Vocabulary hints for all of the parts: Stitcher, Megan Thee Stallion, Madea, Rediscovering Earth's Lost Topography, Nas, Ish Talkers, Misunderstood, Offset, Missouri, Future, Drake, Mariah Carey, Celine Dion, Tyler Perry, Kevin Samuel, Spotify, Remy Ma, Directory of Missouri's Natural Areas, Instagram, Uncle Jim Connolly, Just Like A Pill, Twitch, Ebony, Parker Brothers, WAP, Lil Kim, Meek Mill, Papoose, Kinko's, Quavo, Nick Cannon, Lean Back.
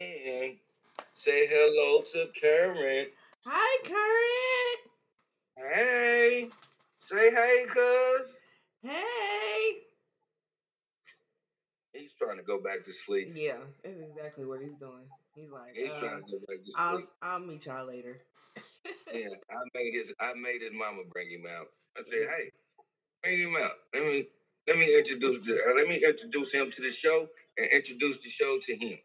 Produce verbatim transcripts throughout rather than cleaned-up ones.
Say hello to Karen. Hi, Karen. Hey. Say hey, cuz. Hey. He's trying to go back to sleep. Yeah, that's exactly what he's doing. He's like, he's uh, trying to go back to sleep. I'll, I'll meet y'all later. Yeah, I made his I made his mama bring him out. I said, hey, bring him out. Let me let me introduce the, uh, let me introduce him to the show and introduce the show to him.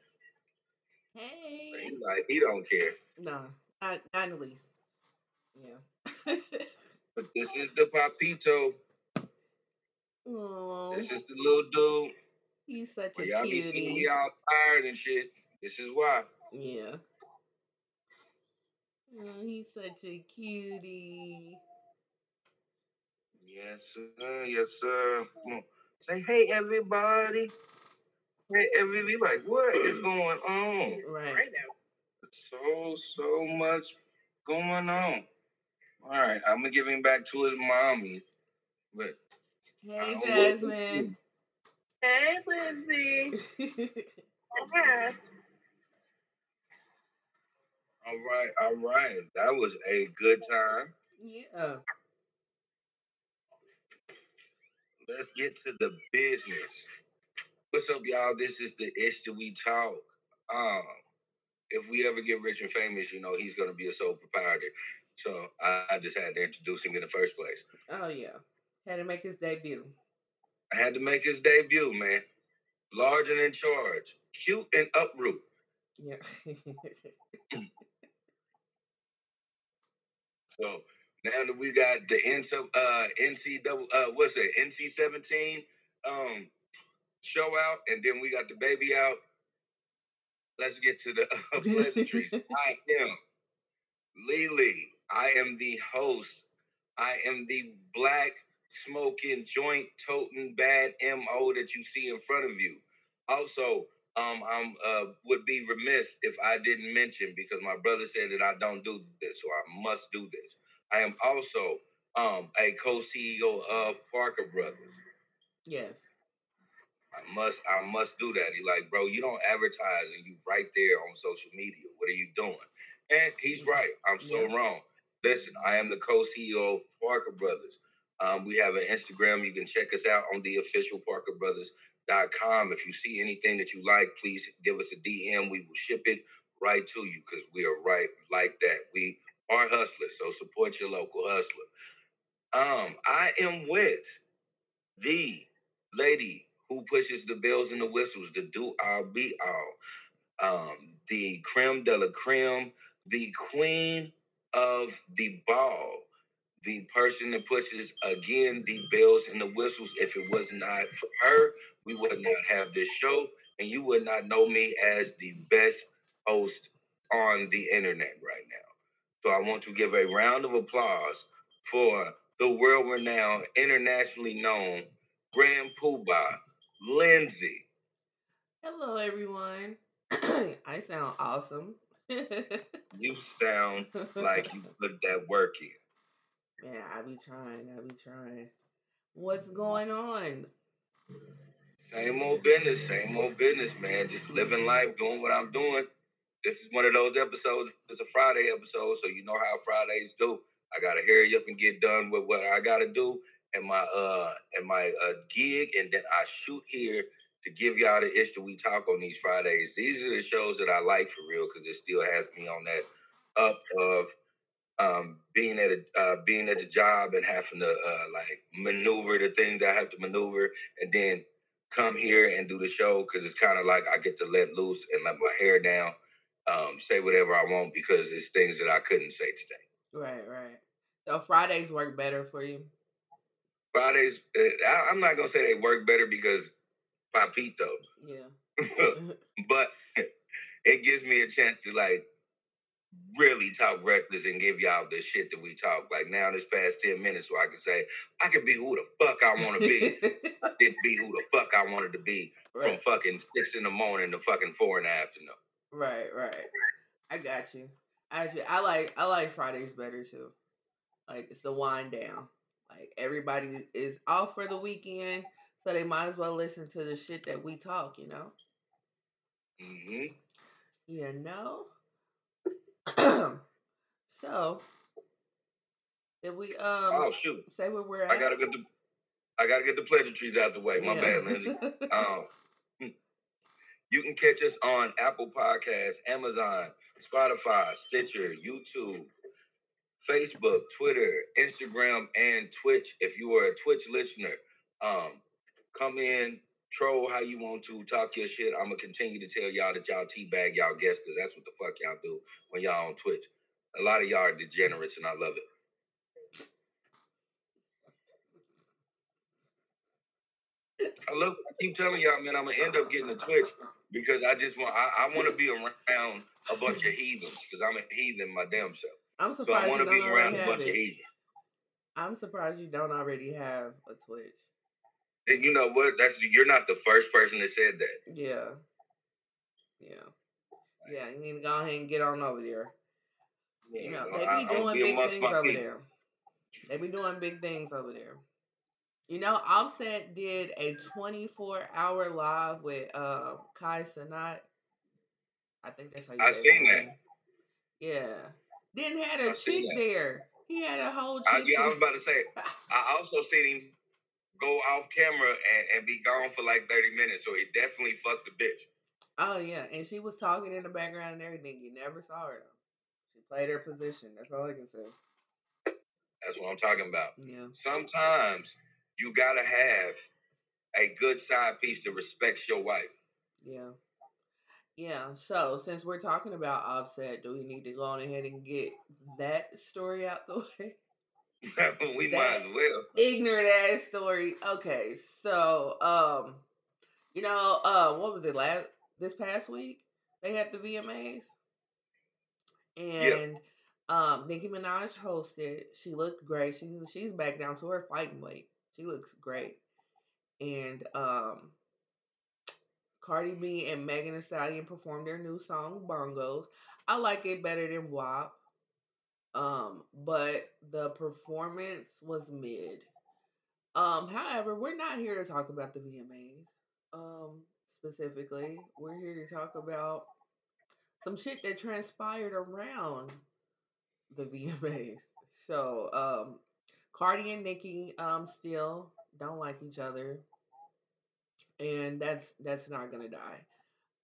Hey. He's like, he don't care. No, not not in the least. Yeah. But this is the Papito. Aww. This is the little dude. He's such a cutie. Y'all be seeing me all tired and shit. This is why. Yeah. Oh, he's such a cutie. Yes, sir. Yes, sir. Come on. Say, hey, everybody. Hey, everybody. Like, what is going on? Right. Right now. So, so much going on. All right. I'm going to give him back to his mommy. But hey, Jasmine. Hey, Lindsay. All right. All right. All right. That was a good time. Yeah. Let's get to the business. What's up, y'all? This is the Ish That We Talk. Um, if we ever get rich and famous, you know, he's going to be a sole proprietor. So I, I just had to introduce him in the first place. Oh, yeah. Had to make his debut. I had to make his debut, man. Large and in charge. Cute and uproot. Yeah. So now that we got the N C double A, uh, what's it, N C seventeen um, show out, and then we got the baby out. Let's get to the uh, pleasantries. I am Lily. I am the host. I am the black smoking joint toting bad M O that you see in front of you. Also, um, I'm uh, would be remiss if I didn't mention, because my brother said that I don't do this, so I must do this. I am also um, a co-C E O of Parker Brothers. Yeah. I must I must do that. He's like, bro, you don't advertise and you right there on social media. What are you doing? And he's right. I'm so yes. wrong. Listen, I am the co-C E O of Parker Brothers. Um, we have an Instagram. You can check us out on the official parker brothers dot com. If you see anything that you like, please give us a D M. We will ship it right to you, because we are right like that. We are hustlers, so support your local hustler. Um, I am with the lady who pushes the bells and the whistles, the do-all, be-all, um, the creme de la creme, the queen of the ball, the person that pushes, again, the bells and the whistles. If it was not for her, we would not have this show, and you would not know me as the best host on the internet right now. So I want to give a round of applause for the world-renowned, internationally known Grand Poobah, Lindsay. Hello, everyone. I sound awesome. You sound like you put that work in. Yeah, I be trying. I be trying. What's going on? Same old business. Same old business, man. Just living life, doing what I'm doing. This is one of those episodes. It's a Friday episode, so you know how Fridays do. I gotta hurry up and get done with what I gotta do and my uh and my uh, gig, and then I shoot here to give y'all the Ish That We Talk on these Fridays. These are the shows that I like for real, because it still has me on that up of um being at a uh, being at the job and having to uh, like maneuver the things I have to maneuver, and then come here and do the show, because it's kind of like I get to let loose and let my hair down. Um, say whatever I want, because it's things that I couldn't say today. Right, right. So Fridays work better for you? Fridays, I, I'm not going to say they work better, because Papito. Yeah. But it gives me a chance to, like, really talk reckless and give y'all the shit that we talk. Like, now this past ten minutes, so I can say, I can be who the fuck I want to be. I did be who the fuck I wanted to be right. From fucking six in the morning to fucking four in the afternoon. Right, right. I got you. Actually, I like I like Fridays better too. Like, it's the wind down. Like, everybody is off for the weekend, so they might as well listen to the shit that we talk, you know? Mm-hmm. You know? So, if we, um, oh, shoot. Say where we're at. I gotta get the, I gotta get the pleasantries out the way. My yeah. bad, Lindsay. um, you can catch us on Apple Podcasts, Amazon, Spotify, Stitcher, YouTube, Facebook, Twitter, Instagram, and Twitch. If you are a Twitch listener, um, come in, troll how you want to, talk your shit. I'm gonna continue to tell y'all that y'all teabag y'all guests because that's what the fuck y'all do when y'all on Twitch. A lot of y'all are degenerates, and I love it. I look, I keep telling y'all, man, I'm going to end up getting a Twitch because I just want, I, I want to be around a bunch of heathens because I'm a heathen my damn self. I'm surprised so I want to be around a bunch it. of heathens. I'm surprised you don't already have a Twitch. And you know what? That's You're not the first person that said that. Yeah. Yeah. Yeah, you need to go ahead and get on over there. Yeah, you know, they be doing big things over there. They be doing big things over there. You know, Offset did a twenty-four hour live with uh, Kai Sanat. I think that's how you I seen that. that. Yeah. Then had a I chick there. He had a whole chick. I, yeah, I was about to say, I also seen him go off camera and, and be gone for like thirty minutes, so he definitely fucked the bitch. Oh, yeah. And she was talking in the background and everything. You never saw her. She played her position. That's all I can say. That's what I'm talking about. Yeah. Sometimes you gotta have a good side piece that respects your wife. Yeah. Yeah. So since we're talking about Offset, do we need to go on ahead and get that story out the way? we that might as well. Ignorant ass story. Okay. So, um, you know, uh, what was it last this past week? They had the V M As. And yeah. um Nicki Minaj hosted. She looked great. She's she's back down to her fighting weight. She looks great. And um, Cardi B and Megan Thee Stallion performed their new song, Bongos. I like it better than W A P. Um, but the performance was mid. Um, however, we're not here to talk about the V M As um, specifically. We're here to talk about some shit that transpired around the V M As. So, um, Cardi and Nicki um, still don't like each other, and that's that's not gonna die.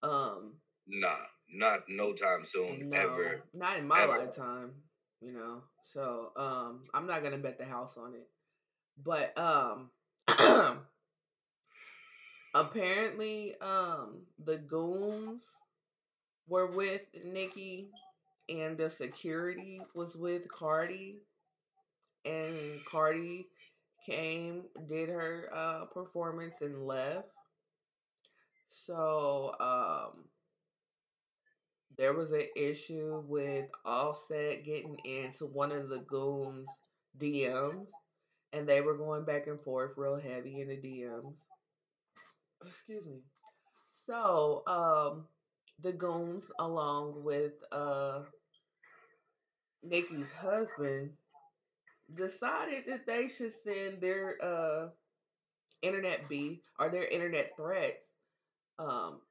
Um, nah, not no time soon. No, ever, not in my ever. lifetime, you know. So um, I'm not gonna bet the house on it. But um, apparently, um, the goons were with Nicki, and the security was with Cardi. And Cardi came, did her uh, performance, and left. So um, there was an issue with Offset getting into one of the goons' D Ms, and they were going back and forth real heavy in the D Ms. Excuse me. So um, the goons, along with uh, Nicki's husband, decided that they should send their uh, internet beef or their internet threats. Um,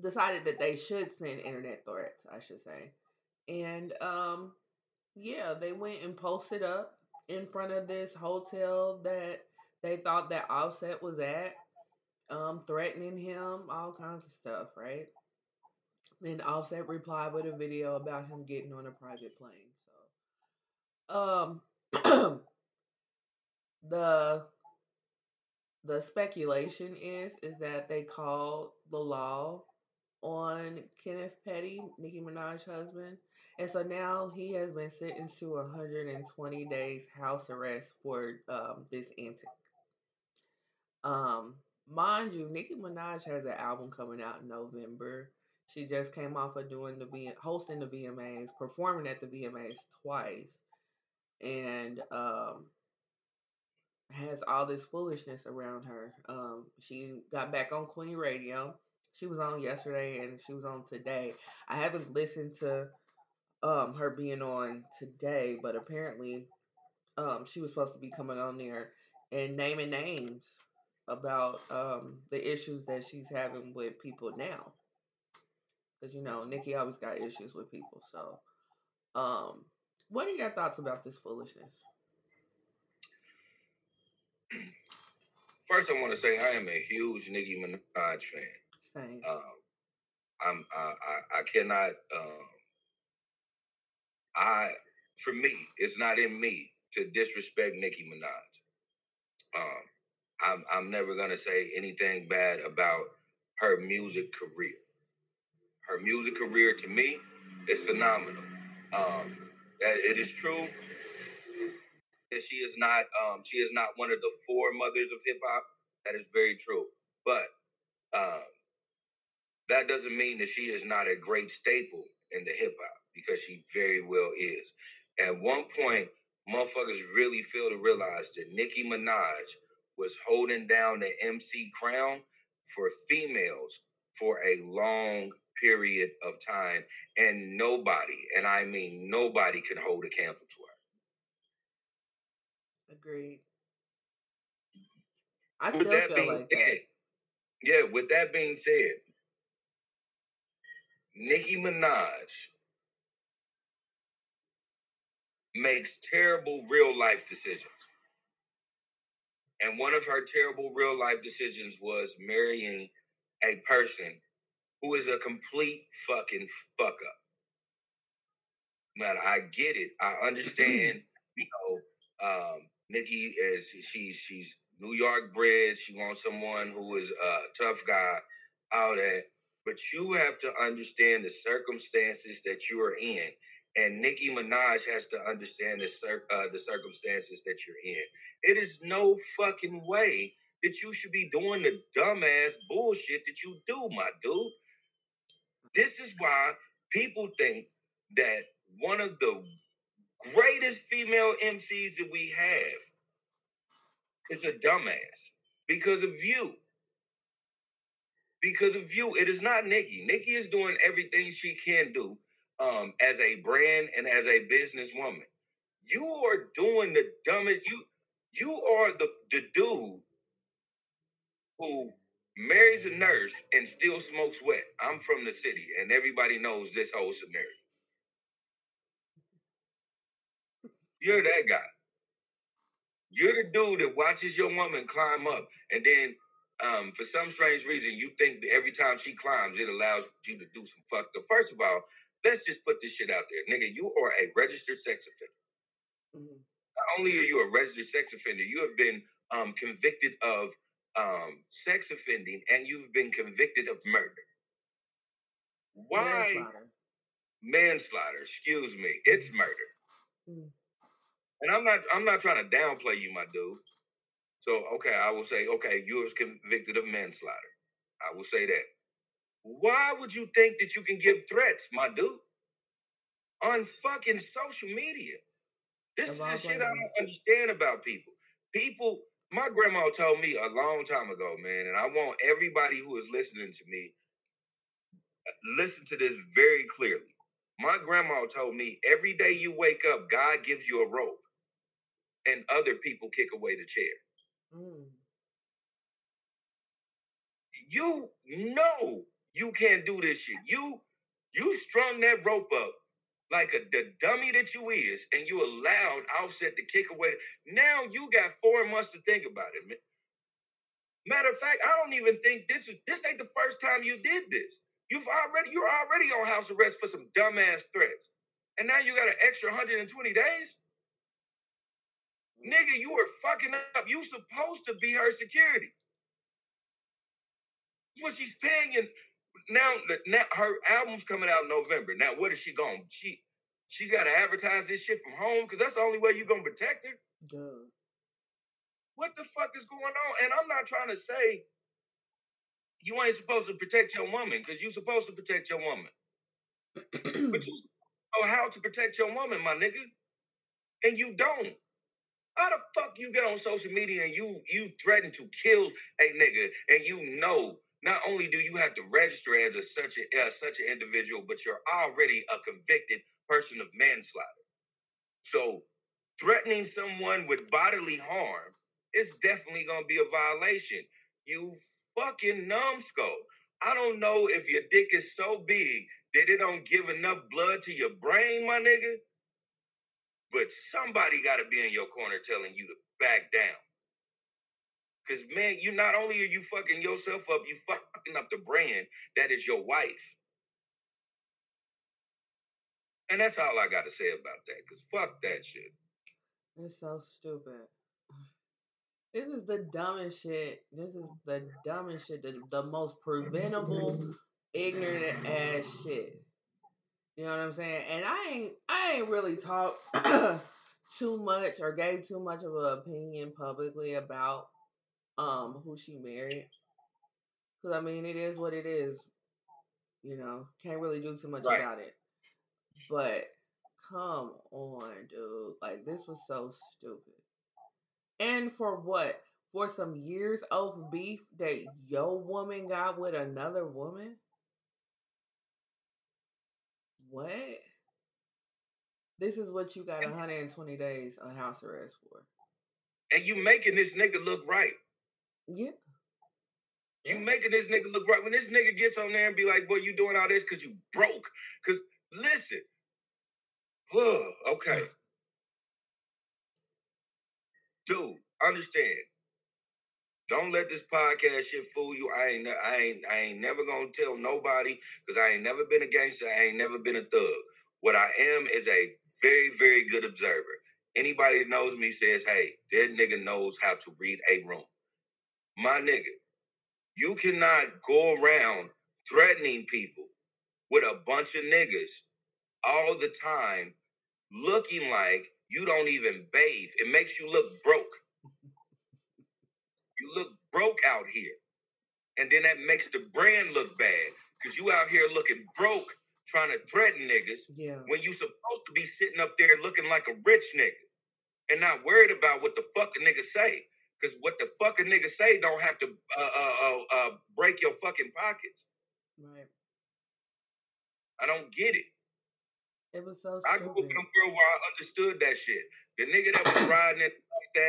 decided that they should send internet threats, I should say. And um, yeah, they went and posted up in front of this hotel that they thought that Offset was at, um, threatening him, all kinds of stuff, right? Then Offset replied with a video about him getting on a private plane. So, um, the the speculation is is that they called the law on Kenneth Petty, Nicki Minaj's husband, and so now he has been sentenced to one hundred twenty days house arrest for um, this antic. Um, mind you, Nicki Minaj has an album coming out in November. She just came off of doing the v- hosting the V M As, performing at the V M As twice. And um, has all this foolishness around her. Um, she got back on Queen Radio. She was on yesterday and she was on today. I haven't listened to um, her being on today, but apparently um, she was supposed to be coming on there and naming names about um, the issues that she's having with people now. Because, you know, Nicki always got issues with people. So, um, what are your thoughts about this foolishness? First, I want to say I am a huge Nicki Minaj fan. Same. Um, I'm, I, I, I cannot, um, I, for me, it's not in me to disrespect Nicki Minaj. Um, I'm, I'm never going to say anything bad about her music career. Her music career, to me, is phenomenal. Um, it is true that she is not um, she is not one of the four mothers of hip-hop. That is very true. But um, that doesn't mean that she is not a great staple in the hip-hop, because she very well is. At one point, motherfuckers really fail to realize that Nicki Minaj was holding down the M C crown for females for a long period of time, and nobody, and I mean nobody, could hold a candle to her. Agreed. I still feel like that. Yeah, with that being said, Nicki Minaj makes terrible real-life decisions. And one of her terrible real-life decisions was marrying a person who is a complete fucking fuck-up. Man, I get it. I understand, you know, um, Nicki, is she, she's New York bred. She wants someone who is a tough guy, all that. But you have to understand the circumstances that you are in. And Nicki Minaj has to understand the, cir- uh, the circumstances that you're in. It is no fucking way that you should be doing the dumbass bullshit that you do, my dude. This is why people think that one of the greatest female M Cs that we have is a dumbass. Because of you. Because of you. It is not Nicki. Nicki is doing everything she can do. Um, as a brand and as a businesswoman, you are doing the dumbest. You you are the, the dude who marries a nurse and still smokes wet. I'm from the city, and everybody knows this whole scenario. You're that guy. You're the dude that watches your woman climb up, and then um, for some strange reason, you think that every time she climbs, it allows you to do some fucked up. First of all, let's just put this shit out there. Nigga, you are a registered sex offender. Mm-hmm. Not only are you a registered sex offender, you have been um, convicted of um, sex offending, and you've been convicted of murder. Why? Manslaughter. Manslaughter, excuse me. It's murder. Mm-hmm. And I'm not I'm not trying to downplay you, my dude. So, okay, I will say, okay, you was convicted of manslaughter. I will say that. Why would you think that you can give threats, my dude, on fucking social media? This is the shit I don't understand about people. People, my grandma told me a long time ago, man, and I want everybody who is listening to me, listen to this very clearly. My grandma told me, every day you wake up, God gives you a rope, and other people kick away the chair. Mm. You know you can't do this shit. You you strung that rope up like a, the dummy that you is, and you allowed Offset to kick away. Now you got four months to think about it, man. Matter of fact, I don't even think this is this ain't the first time you did this. You've already you're already on house arrest for some dumbass threats, and now you got an extra one hundred twenty days. Nigga, you are fucking up. You supposed to be her security. That's what she's paying in. Now, now her album's coming out in November. Now, what is she going? She, she's got to advertise this shit from home, because that's the only way you're going to protect her. Duh. What the fuck is going on? And I'm not trying to say you ain't supposed to protect your woman, because you're supposed to protect your woman. But you know how to protect your woman, my nigga. And you don't. How the fuck you get on social media and you you threaten to kill a nigga, and you know not only do you have to register as a such a uh, such an individual, but you're already a convicted person of manslaughter. So threatening someone with bodily harm is definitely going to be a violation. You fucking numbskull. I don't know if your dick is so big that it don't give enough blood to your brain, my nigga. But somebody got to be in your corner telling you to back down. Because, man, you not only are you fucking yourself up, you fucking up the brand that is your wife. And that's all I got to say about that, because fuck that shit. It's so stupid. This is the dumbest shit. This is the dumbest shit. The, the most preventable, ignorant ass shit. You know what I'm saying? And I ain't, I ain't really talked too much or gave too much of an opinion publicly about um who she married. Because, I mean, it is what it is. You know, can't really do too much right. about it. But come on, dude. Like, this was so stupid. And for what? For some years of beef that your woman got with another woman? What? This is what you got one hundred twenty days on house arrest for. And you making this nigga look right. Yeah. You making this nigga look right. When this nigga gets on there and be like, boy, you doing all this because you broke. Because, listen. Whoa, okay. Dude, understand. Don't let this podcast shit fool you. I ain't, I ain't, I ain't never gonna tell nobody because I ain't never been a gangster. I ain't never been a thug. What I am is a very, very good observer. Anybody that knows me says, "Hey, that nigga knows how to read a room." My nigga, you cannot go around threatening people with a bunch of niggas all the time, looking like you don't even bathe. It makes you look broke. You look broke out here. And then that makes the brand look bad because you out here looking broke trying to threaten niggas yeah. when you supposed to be sitting up there looking like a rich nigga and not worried about what the fuck a nigga say because what the fuck a nigga say don't have to uh, uh, uh, break your fucking pockets. Right. I don't get it. It was so stupid. I grew up in a world where I understood that shit. The nigga that was riding that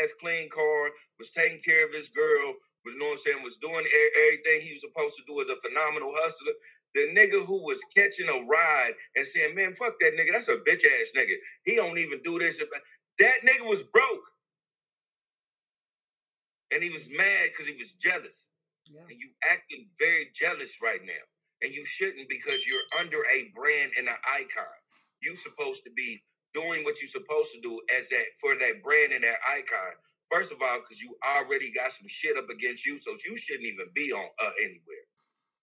ass clean car, was taking care of his girl, was, you know what I'm saying, was doing everything he was supposed to do as a phenomenal hustler. The nigga who was catching a ride and saying, man, fuck that nigga, that's a bitch ass nigga. He don't even do this. That nigga was broke. And he was mad because he was jealous. Yeah. And you acting very jealous right now. And you shouldn't because you're under a brand and an icon. You supposed to be doing what you're supposed to do as that for that brand and that icon. First of all, because you already got some shit up against you, so you shouldn't even be on uh, anywhere.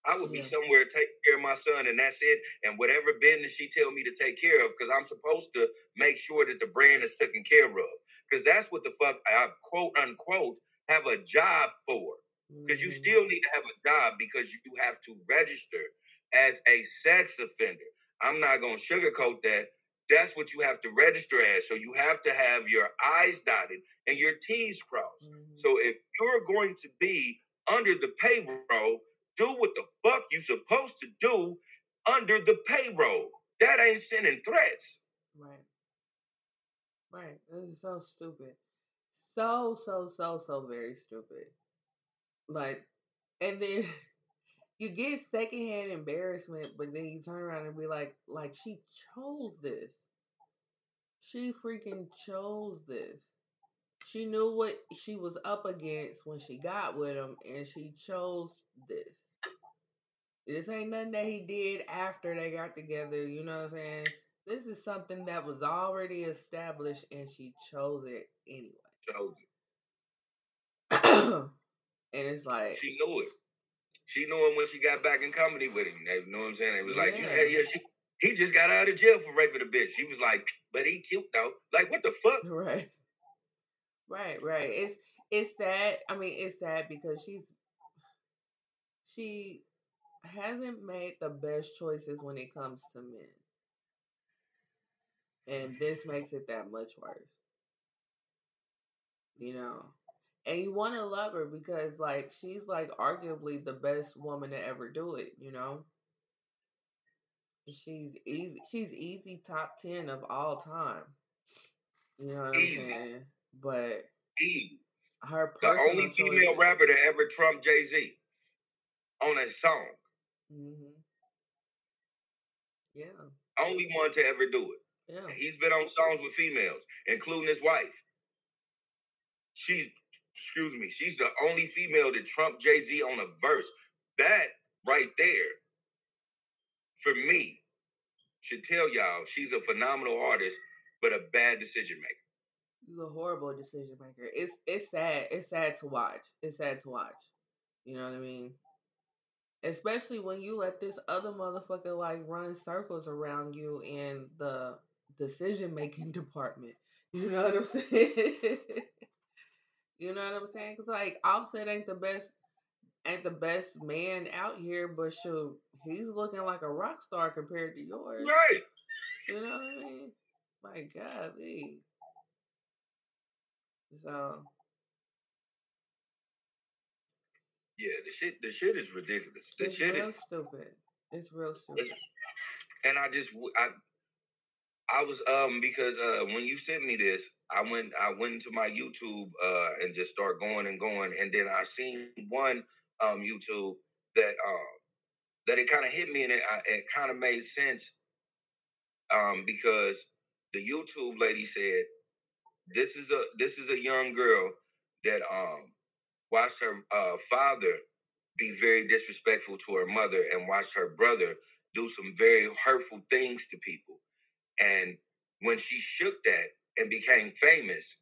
I would yeah. be somewhere taking care of my son, and that's it. And whatever business she tell me to take care of, because I'm supposed to make sure that the brand is taken care of. Because that's what the fuck I quote unquote have a job for. Because mm-hmm. you still need to have a job because you have to register as a sex offender. I'm not going to sugarcoat that. That's what you have to register as. So you have to have your I's dotted and your T's crossed. Mm-hmm. So if you're going to be under the payroll, do what the fuck you're supposed to do under the payroll. That ain't sending threats. Right. Right. This is so stupid. So, so, so, so very stupid. Like, and then... You get secondhand embarrassment, but then you turn around and be like, like, she chose this. She freaking chose this. She knew what she was up against when she got with him, and she chose this. This ain't nothing that he did after they got together, you know what I'm saying? This is something that was already established, and she chose it anyway. Chose it. And it's like... She knew it. She knew him when she got back in comedy with him. They, you know what I'm saying? It was yeah. like, yeah, yeah, she, he just got out of jail for raping a bitch. She was like, but he cute though. Like, what the fuck? Right. Right, right. It's it's sad. I mean, it's sad because she's she hasn't made the best choices when it comes to men. And this makes it that much worse. You know? And you want to love her because, like, she's, like, arguably the best woman to ever do it, you know? She's easy. She's easy top ten of all time. You know what easy. I'm saying? But easy. Her personal the only female choice... rapper to ever trump Jay-Z on a song. Mm-hmm. Yeah. Only one to ever do it. Yeah. And he's been on songs with females, including his wife. She's, excuse me, she's the only female that trumped Jay-Z on a verse. That right there, for me, should tell y'all she's a phenomenal artist, but a bad decision maker. She's a horrible decision maker. It's it's sad. It's sad to watch. It's sad to watch. You know what I mean? Especially when you let this other motherfucker like run circles around you in the decision making department. You know what I'm saying? You know what I'm saying? Cause like Offset ain't the best, ain't the best man out here, but shoot, he's looking like a rock star compared to yours. Right. You know what I mean? My God, dude. So. Yeah, the shit, the shit is ridiculous. The it's shit real is stupid. It's real stupid. And I just, I, I was um because uh, when you sent me this, I went, I went into my YouTube uh, and just start going and going, and then I seen one um YouTube that um that it kind of hit me, and it, I, it kind of made sense um because the YouTube lady said this is a this is a young girl that um. watched her uh, father be very disrespectful to her mother and watched her brother do some very hurtful things to people. And when she shook that and became famous,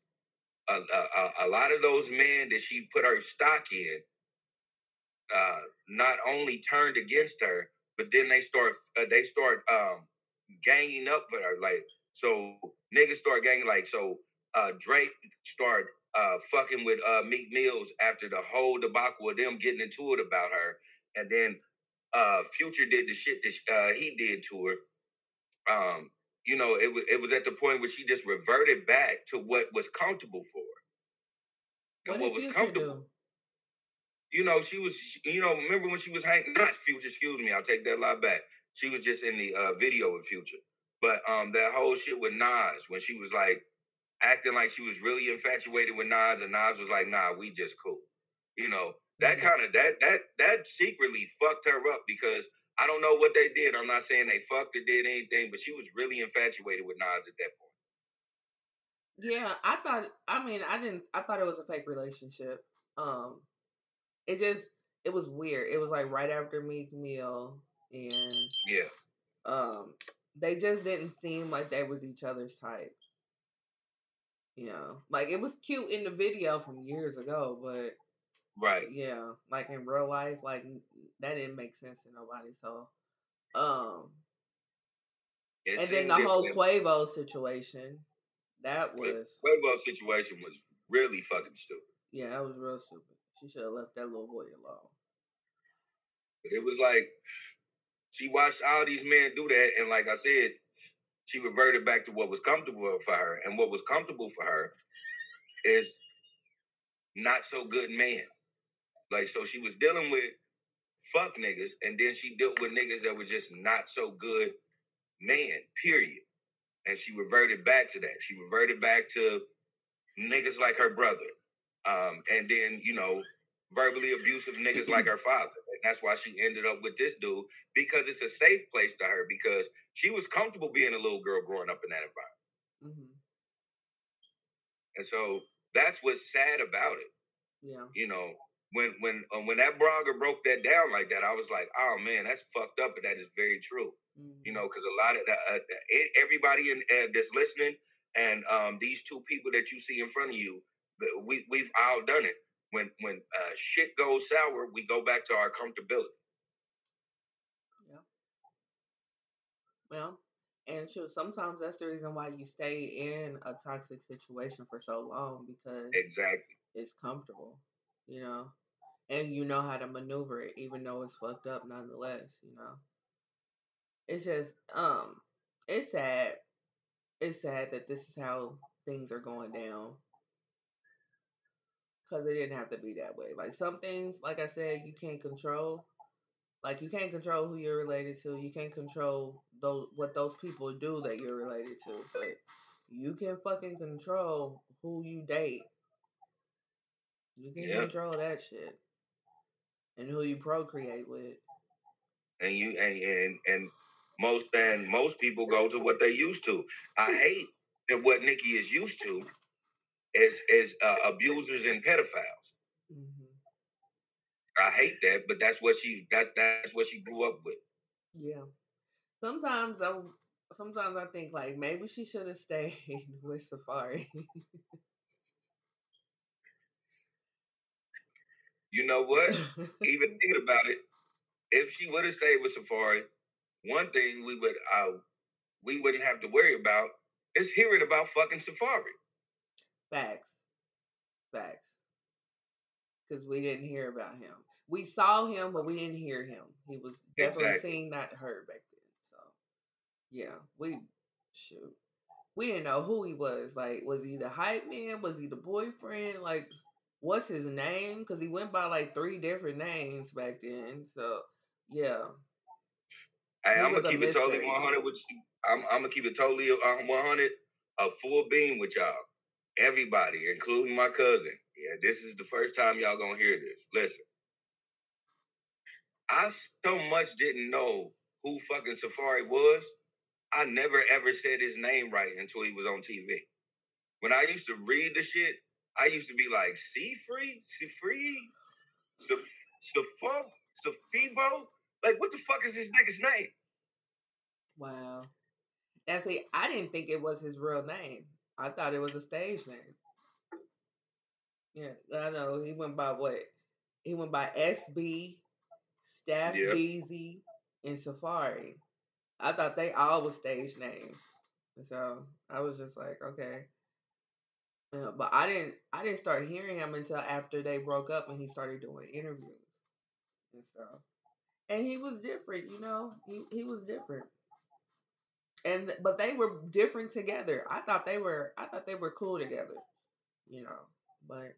uh, uh, a lot of those men that she put her stock in uh, not only turned against her, but then they start uh, they start um, ganging up for her. Like, so niggas start ganging, like, so uh, Drake started Uh, fucking with uh, Meek Mills after the whole debacle of them getting into it about her. And then uh, Future did the shit that sh- uh, he did to her. Um, you know, it, w- it was at the point where she just reverted back to what was comfortable for her. And what, what was comfortable. Do? You know, she was, you know, remember when she was hanging, not Future, excuse me, I'll take that lie back. She was just in the uh, video with Future. But um, that whole shit with Nas, when she was like, acting like she was really infatuated with Nas, and Nas was like, "Nah, we just cool." You know, that mm-hmm. kind of that that that secretly fucked her up, because I don't know what they did. I'm not saying they fucked or did anything, but she was really infatuated with Nas at that point. Yeah, I thought. I mean, I didn't. I thought it was a fake relationship. Um, it just it was weird. It was like right after Meek Mill, and yeah, um, they just didn't seem like they was each other's type. You know, like it was cute in the video from years ago, but right, yeah, like in real life, like that didn't make sense to nobody. So, um, it and then the different. Whole Quavo situation, that was Quavo situation was really fucking stupid. Yeah, that was real stupid. She should have left that little boy alone. It was like she watched all these men do that, and like I said, she reverted back to what was comfortable for her. And what was comfortable for her is not so good men. Like, so she was dealing with fuck niggas, and then she dealt with niggas that were just not so good men, period. And she reverted back to that. She reverted back to niggas like her brother. Um, and then, you know, verbally abusive niggas like her father. And that's why she ended up with this dude, because it's a safe place to her, because she was comfortable being a little girl growing up in that environment. Mm-hmm. And so that's what's sad about it. Yeah. You know, when when uh, when that blogger broke that down like that, I was like, oh man, that's fucked up, but that is very true. Mm-hmm. You know, because a lot of uh, everybody in, uh, that's listening, and um, these two people that you see in front of you, we we've all done it. When when uh, shit goes sour, we go back to our comfortability. Yeah. Well, and sure, sometimes that's the reason why you stay in a toxic situation for so long, because exactly it's comfortable, you know, and you know how to maneuver it, even though it's fucked up nonetheless. You know, it's just um, it's sad. It's sad that this is how things are going down. Because it didn't have to be that way. Like, some things, like I said, you can't control. Like, you can't control who you're related to. You can't control those, what those people do that you're related to. But you can fucking control who you date. You can yeah. control that shit. And who you procreate with. and you and and, and most and most people go to what they used to. I hate that what Nicki is used to is is uh, abusers and pedophiles. Mm-hmm. I hate that, but that's what she that's that's what she grew up with. Yeah. Sometimes I sometimes I think like maybe she should have stayed with Safaree. You know what? Even thinking about it, if she would have stayed with Safaree, one thing we would uh, we wouldn't have to worry about is hearing about fucking Safaree. Facts, facts. Because we didn't hear about him. We saw him, but we didn't hear him. He was definitely exactly. seen, not heard back then. So, yeah, we shoot. We didn't know who he was. Like, was he the hype man? Was he the boyfriend? Like, what's his name? Because he went by like three different names back then. So, yeah. Hey, I'm gonna keep it totally one hundred with you. I'm, I'm gonna keep it totally one hundred, a full beam with y'all. Everybody, including my cousin. Yeah, this is the first time y'all gonna hear this. Listen, I so much didn't know who fucking Safaree was. I never ever said his name right until he was on T V. When I used to read the shit, I used to be like, Safaree, Safaree, Safaree, Safivo. Like, what the fuck is this nigga's name? Wow. Now, see, I didn't think it was his real name. I thought it was a stage name. Yeah, I know. He went by what? He went by S B, Staff yep. Beezy, and Safaree. I thought they all were stage names. So I was just like, okay. Uh, but I didn't I didn't start hearing him until after they broke up and he started doing interviews and stuff. And he was different, you know. He he was different. And but they were different together. I thought they were I thought they were cool together, you know. But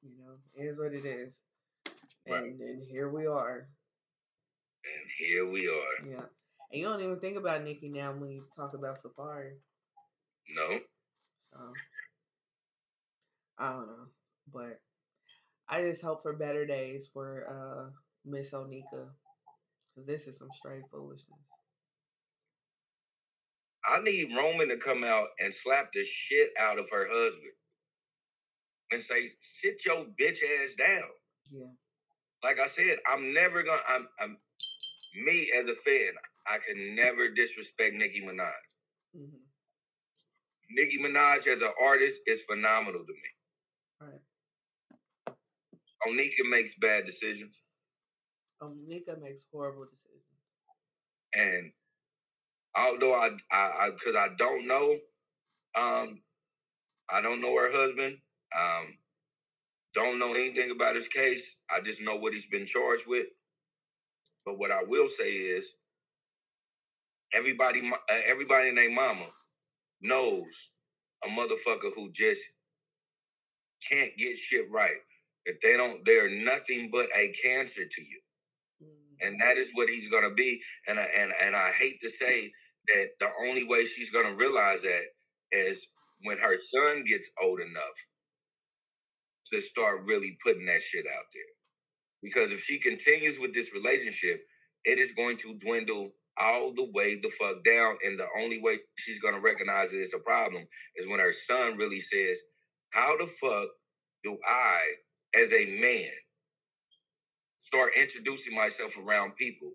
you know, it is what it is. Right. And then here we are. And here we are. Yeah. And you don't even think about Nicki now when you talk about Safaree. No. So I don't know. But I just hope for better days for uh Miss Onika. Because this is some straight foolishness. I need Roman to come out and slap the shit out of her husband and say, sit your bitch ass down. Yeah. Like I said, I'm never going to, I'm, I'm, me as a fan, I can never disrespect Nicki Minaj. Mm-hmm. Nicki Minaj as an artist is phenomenal to me. Right. Onika makes bad decisions. Onika makes horrible decisions. And although I, I, I, cause I don't know, um, I don't know her husband. Um, don't know anything about his case. I just know what he's been charged with. But what I will say is, everybody, uh, everybody and their mama knows a motherfucker who just can't get shit right. If they don't, they're nothing but a cancer to you. And that is what he's gonna be. And I, and and I hate to say that the only way she's gonna realize that is when her son gets old enough to start really putting that shit out there. Because if she continues with this relationship, it is going to dwindle all the way the fuck down. And the only way she's gonna recognize that it's a problem is when her son really says, "How the fuck do I, as a man, start introducing myself around people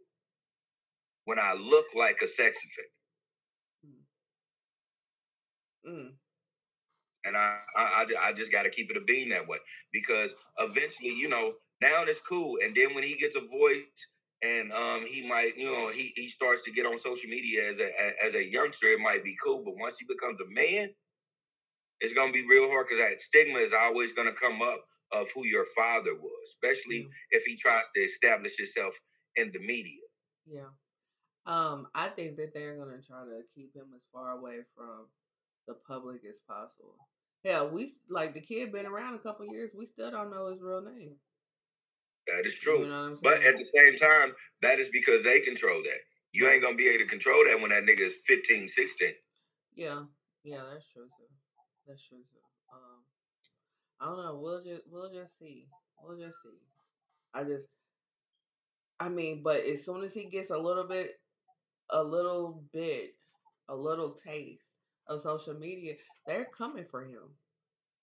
when I look like a sex offender?" Mm. And I, I, I just got to keep it a bean that way, because eventually, you know, now it's cool. And then when he gets a voice and um, he might, you know, he, he starts to get on social media as a, as a youngster, it might be cool. But once he becomes a man, it's going to be real hard, because that stigma is always going to come up of who your father was, especially yeah. if he tries to establish himself in the media. Yeah. Um, I think that they're going to try to keep him as far away from the public as possible. Hell, we, like, the kid been around a couple years, we still don't know his real name. That is true. You know what I'm saying? But at the same time, that is because they control that. You ain't going to be able to control that when that nigga is fifteen, sixteen. Yeah. Yeah, that's true, too. That's true, too. Um, I don't know. We'll just we'll just see. We'll just see. I just I mean, but as soon as he gets a little bit, a little bit, a little taste of social media, they're coming for him.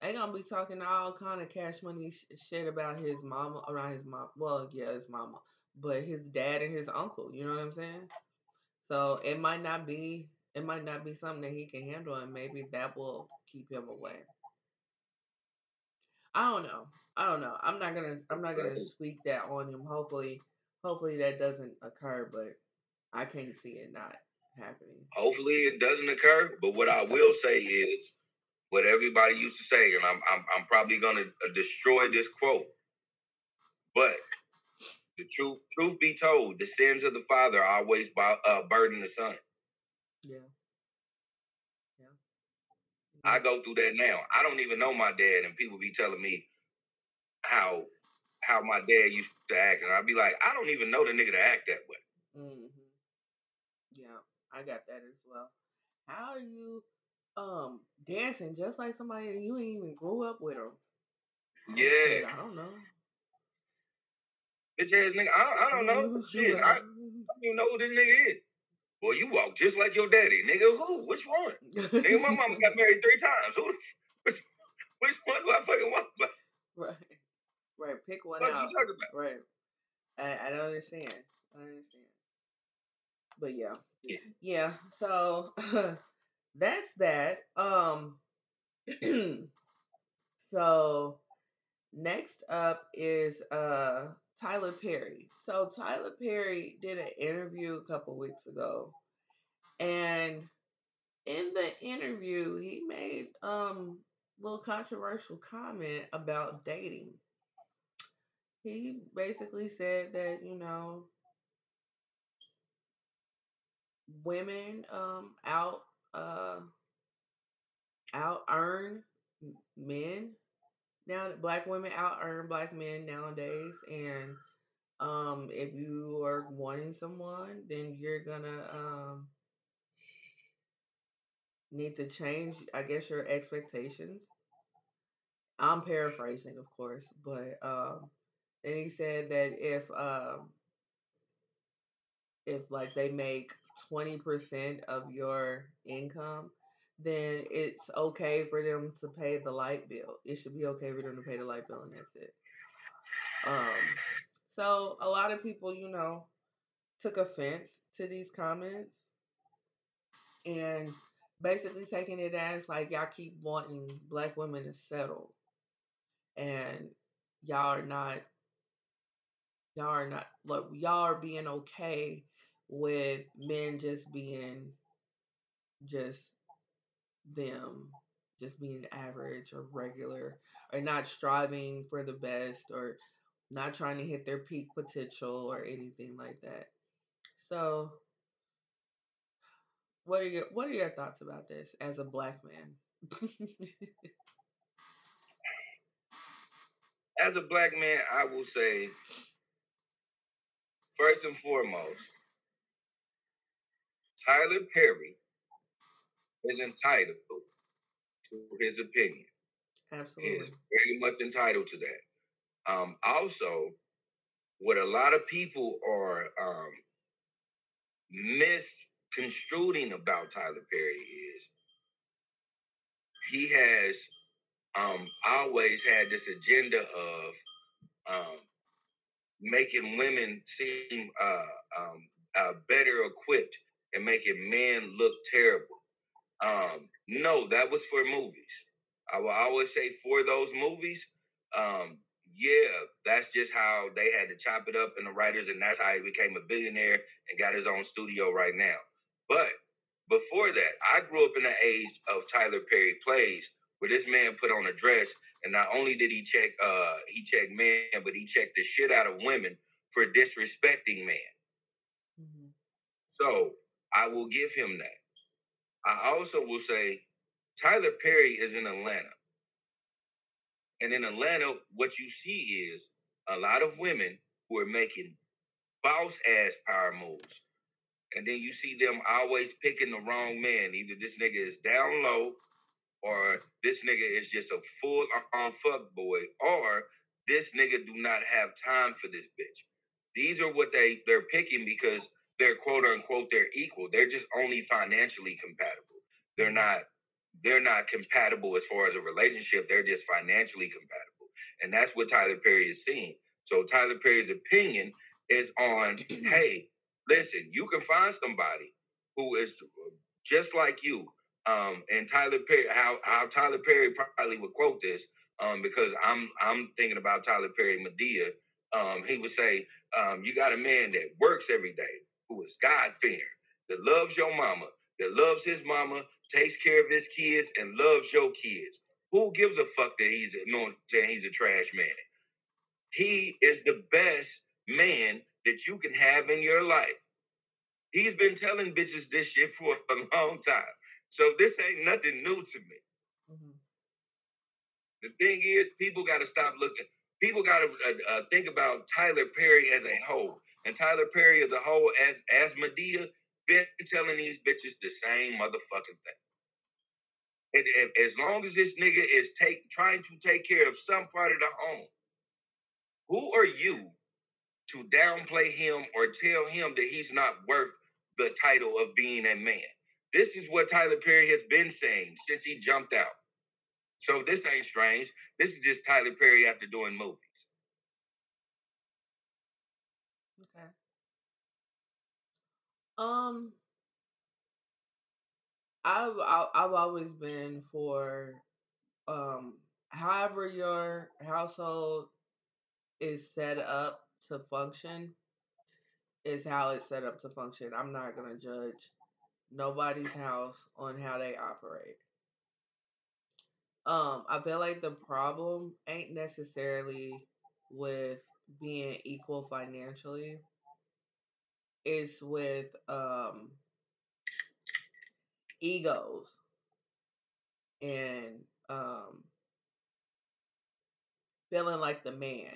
They're going to be talking all kind of Cash Money sh- shit about his mama, around his mom. Well, yeah, his mama, but his dad and his uncle, you know what I'm saying? So it might not be, it might not be something that he can handle, and maybe that will keep him away. I don't know. I don't know. I'm not gonna. I'm not gonna speak that on him. Hopefully, hopefully that doesn't occur. But I can't see it not happening. Hopefully it doesn't occur. But what I will say is what everybody used to say, and I'm I'm, I'm probably gonna destroy this quote. But the truth, truth be told, the sins of the father always uh, burden the son. Yeah. I go through that now. I don't even know my dad, and people be telling me how how my dad used to act, and I'd be like, I don't even know the nigga to act that way. Mm-hmm. Yeah, I got that as well. How are you um, dancing just like somebody you ain't even grew up with? Or yeah, I don't know. Bitch ass nigga, I, I don't know shit. I, I don't even know who this nigga is. Boy, you walk just like your daddy. Nigga, who? Which one? Nigga, my mama got married three times. Who? Which, which one do I fucking walk like? Right. Right. Pick one what out. What are you talking about? Right. I, I don't understand. I don't understand. But yeah. Yeah. Yeah. So, that's that. Um. So, next up is... uh. Tyler Perry. So Tyler Perry did an interview a couple weeks ago, and in the interview, he made um a little controversial comment about dating. He basically said that, you know, women um out uh out earn men. Now, black women out-earn black men nowadays, and um, if you are wanting someone, then you're gonna um, need to change, I guess, your expectations. I'm paraphrasing, of course, but um, and he said that if um, if like they make twenty percent of your income, then it's okay for them to pay the light bill. It should be okay for them to pay the light bill, and that's it. Um, so a lot of people, you know, took offense to these comments and basically taking it as like, y'all keep wanting black women to settle, and y'all are not, y'all are not, like, y'all are being okay with men just being just them just being average or regular, or not striving for the best, or not trying to hit their peak potential or anything like that. So what are your what are your thoughts about this as a black man? As a black man, I will say, first and foremost, Tyler Perry is entitled to his opinion. Absolutely. He is very much entitled to that. Um, also, what a lot of people are um, misconstruing about Tyler Perry is he has um, always had this agenda of um, making women seem uh, um, uh, better equipped and making men look terrible. Um, no, that was for movies. I will always say for those movies, um, yeah, that's just how they had to chop it up in the writers, and that's how he became a billionaire and got his own studio right now. But before that, I grew up in the age of Tyler Perry plays, where this man put on a dress, and not only did he check, uh, he checked men, but he checked the shit out of women for disrespecting men. Mm-hmm. So I will give him that. I also will say Tyler Perry is in Atlanta. And in Atlanta, what you see is a lot of women who are making boss-ass power moves. And then you see them always picking the wrong man. Either this nigga is down low, or this nigga is just a full-on fuckboy, or this nigga do not have time for this bitch. these are what they, they're picking because they're quote unquote, they're equal. They're just only financially compatible. They're not, they're not compatible as far as a relationship. They're just financially compatible. And that's what Tyler Perry is seeing. So Tyler Perry's opinion is on, hey, listen, you can find somebody who is just like you. Um, and Tyler Perry, how, how Tyler Perry probably would quote this, um, because I'm I'm thinking about Tyler Perry Madea. Um, he would say, um, you got a man that works every day, who is God-fearing, that loves your mama, that loves his mama, takes care of his kids, and loves your kids. Who gives a fuck that he's anointed and he's a trash man? He is the best man that you can have in your life. He's been telling bitches this shit for a long time. So this ain't nothing new to me. Mm-hmm. The thing is, people got to stop looking. People got to uh, uh, think about Tyler Perry as a whole. And Tyler Perry as a whole, as, as Madea, been telling these bitches the same motherfucking thing. And, and as long as this nigga is take, trying to take care of some part of the home, who are you to downplay him or tell him that he's not worth the title of being a man? This is what Tyler Perry has been saying since he jumped out. So this ain't strange. This is just Tyler Perry after doing movies. Okay. Um, I've I've always been for, um, however your household is set up to function is how it's set up to function. I'm not gonna judge nobody's house on how they operate. Um, I feel like the problem ain't necessarily with being equal financially. It's with um, egos and um, feeling like the man.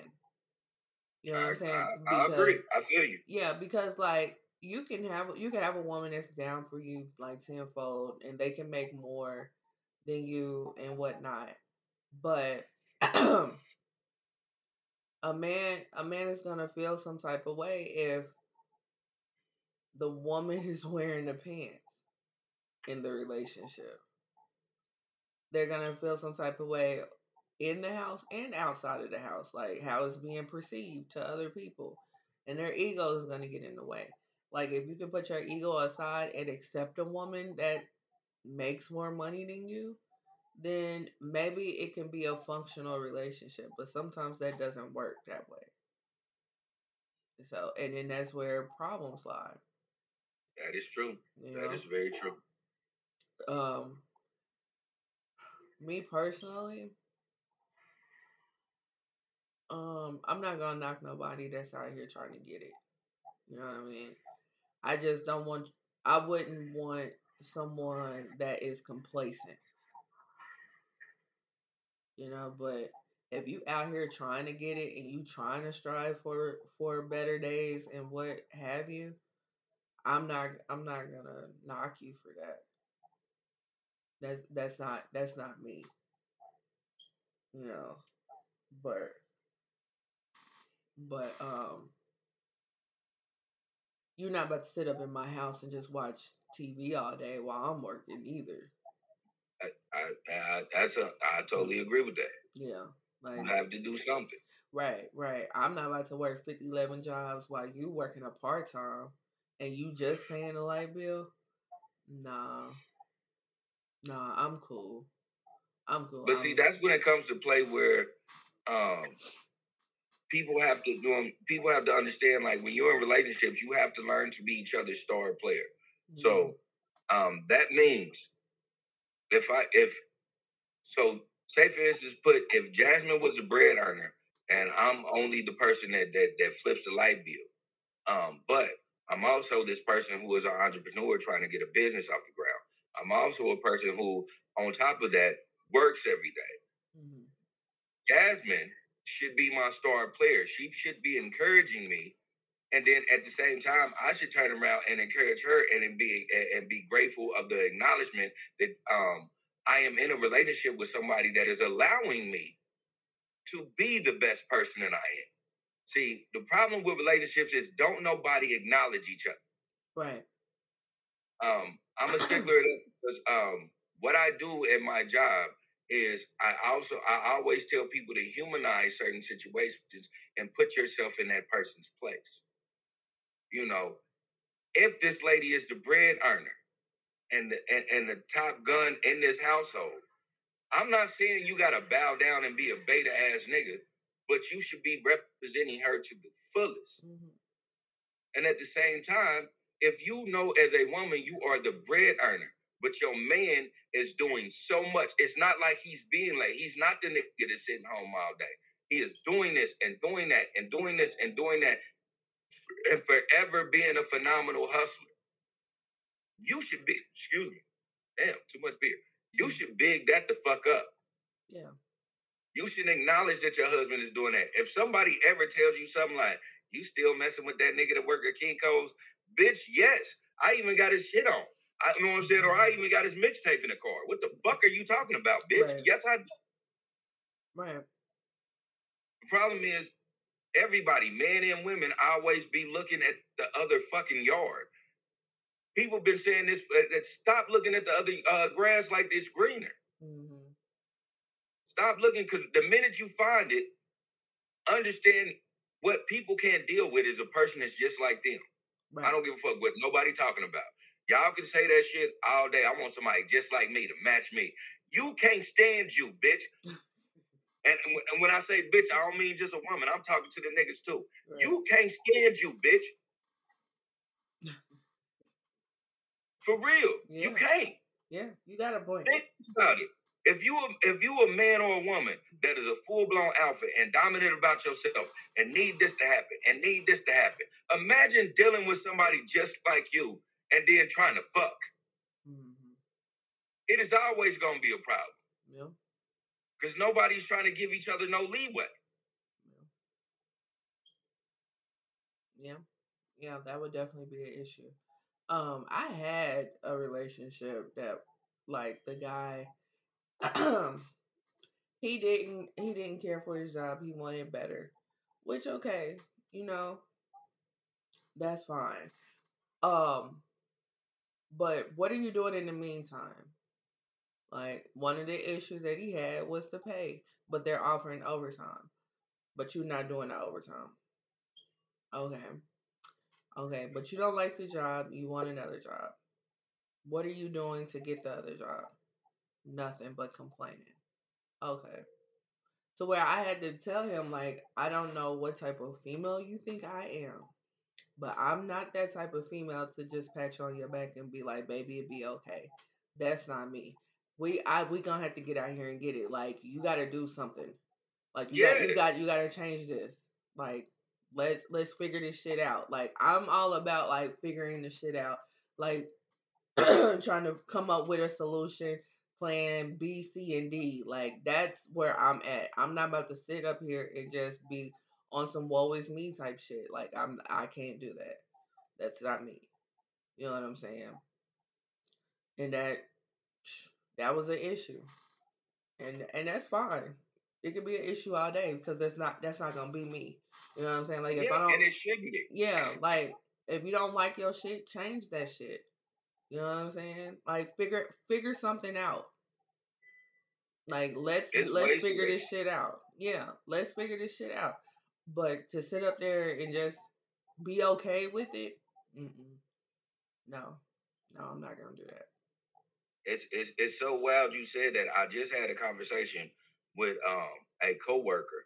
You know what I, I'm saying? I, because, I agree. I feel you. Yeah, because like you can have you can have a woman that's down for you like tenfold, and they can make more than you and whatnot. But a man, a man is gonna feel some type of way if the woman is wearing the pants in the relationship. They're gonna feel some type of way in the house and outside of the house, like how it's being perceived to other people, and their ego is gonna get in the way. Like if you can put your ego aside and accept a woman that makes more money than you, then maybe it can be a functional relationship. But sometimes that doesn't work that way. So, and then that's where problems lie. That is true. You that know? Is very true. Um, me personally, um, I'm not gonna knock nobody that's out here trying to get it. You know what I mean? I just don't want. I wouldn't want someone that is complacent, you know. But if you out here trying to get it and you trying to strive for for better days and what have you, I'm not I'm not gonna knock you for that. That's that's not that's not me, you know. But but um, you're not about to sit up in my house and just watch T V all day while I'm working either. I, I, I that's a, I totally agree with that. Yeah, like you have to do something. Right, right. I'm not about to work fifty, eleven jobs while you working a part time and you just paying the light bill. Nah, nah. I'm cool. I'm cool. But I'm see, cool. That's when it comes to play where, um, people have to do. People have to understand. Like when you're in relationships, you have to learn to be each other's star player. So um, that means if I, if, so say for instance, put, if Jasmine was the bread earner and I'm only the person that, that, that flips the light bill, um, but I'm also this person who is an entrepreneur trying to get a business off the ground. I'm also a person who, on top of that, works every day. Mm-hmm. Jasmine should be my star player. She should be encouraging me. And then at the same time, I should turn around and encourage her and be and be grateful of the acknowledgement that um, I am in a relationship with somebody that is allowing me to be the best person that I am. See, the problem with relationships is don't nobody acknowledge each other. Right. Um, I'm a stickler because um, what I do at my job is I also I always tell people to humanize certain situations and put yourself in that person's place. You know, if this lady is the bread earner and the and, and the top gun in this household, I'm not saying you gotta bow down and be a beta ass nigga, but you should be representing her to the fullest. Mm-hmm. And at the same time, if you know as a woman you are the bread earner, but your man is doing so much, it's not like he's being late. He's not the nigga that's sitting home all day. He is doing this and doing that and doing this and doing that and forever being a phenomenal hustler. You should be, excuse me, damn, too much beer. You should big that the fuck up. Yeah. You should acknowledge that your husband is doing that. If somebody ever tells you something like, you still messing with that nigga that work at Kinko's, bitch, yes. I even got his shit on. I know what I'm saying, or I even got his mixtape in the car. What the fuck are you talking about, bitch? Right. Yes, I do. Right. The problem is, everybody, men and women, always be looking at the other fucking yard. People been saying this, uh, stop looking at the other uh, grass like it's greener. Mm-hmm. Stop looking, because the minute you find it, understand what people can't deal with is a person that's just like them. Right. I don't give a fuck what nobody talking about. Y'all can say that shit all day. I want somebody just like me to match me. You can't stand you, bitch. And, and when I say bitch, I don't mean just a woman. I'm talking to the niggas too. Right. You can't stand you, bitch. For real, yeah. You can't. Yeah, you got a point. Think about it. If you if you a man or a woman that is a full blown alpha and dominant about yourself and need this to happen and need this to happen, imagine dealing with somebody just like you and then trying to fuck. Mm-hmm. It is always gonna be a problem. Yeah. Because nobody's trying to give each other no leeway. Yeah. Yeah, that would definitely be an issue. Um, I had a relationship that, like, the guy, he didn't he didn't care for his job. He wanted better, which, okay, you know, that's fine. Um, but what are you doing in the meantime? Like, one of the issues that he had was the pay, but they're offering overtime, but you're not doing the overtime. Okay. Okay, but you don't like the job. You want another job. What are you doing to get the other job? Nothing but complaining. Okay. So where I had to tell him, like, I don't know what type of female you think I am, but I'm not that type of female to just pat you on your back and be like, baby, it'd be okay. That's not me. We I we gonna have to get out here and get it. Like, you gotta do something. Like, you yeah. got you got you gotta change this. Like, let's let's figure this shit out. Like, I'm all about, like, figuring this shit out. Like, trying to come up with a solution, plan B, C, and D. Like, that's where I'm at. I'm not about to sit up here and just be on some woe is me type shit. Like, I'm I can't do that. That's not me. You know what I'm saying? And that. That was an issue, and and that's fine. It could be an issue all day because that's not that's not gonna be me. You know what I'm saying? Like, if yeah, I don't, and it should be. Yeah, like, if you don't like your shit, change that shit. You know what I'm saying? Like, figure figure something out. Like, let's it's let's figure this shit out. Yeah, let's figure this shit out. But to sit up there and just be okay with it, mm-mm. no, no, I'm not gonna do that. It's, it's it's so wild you said that. I just had a conversation with um a coworker,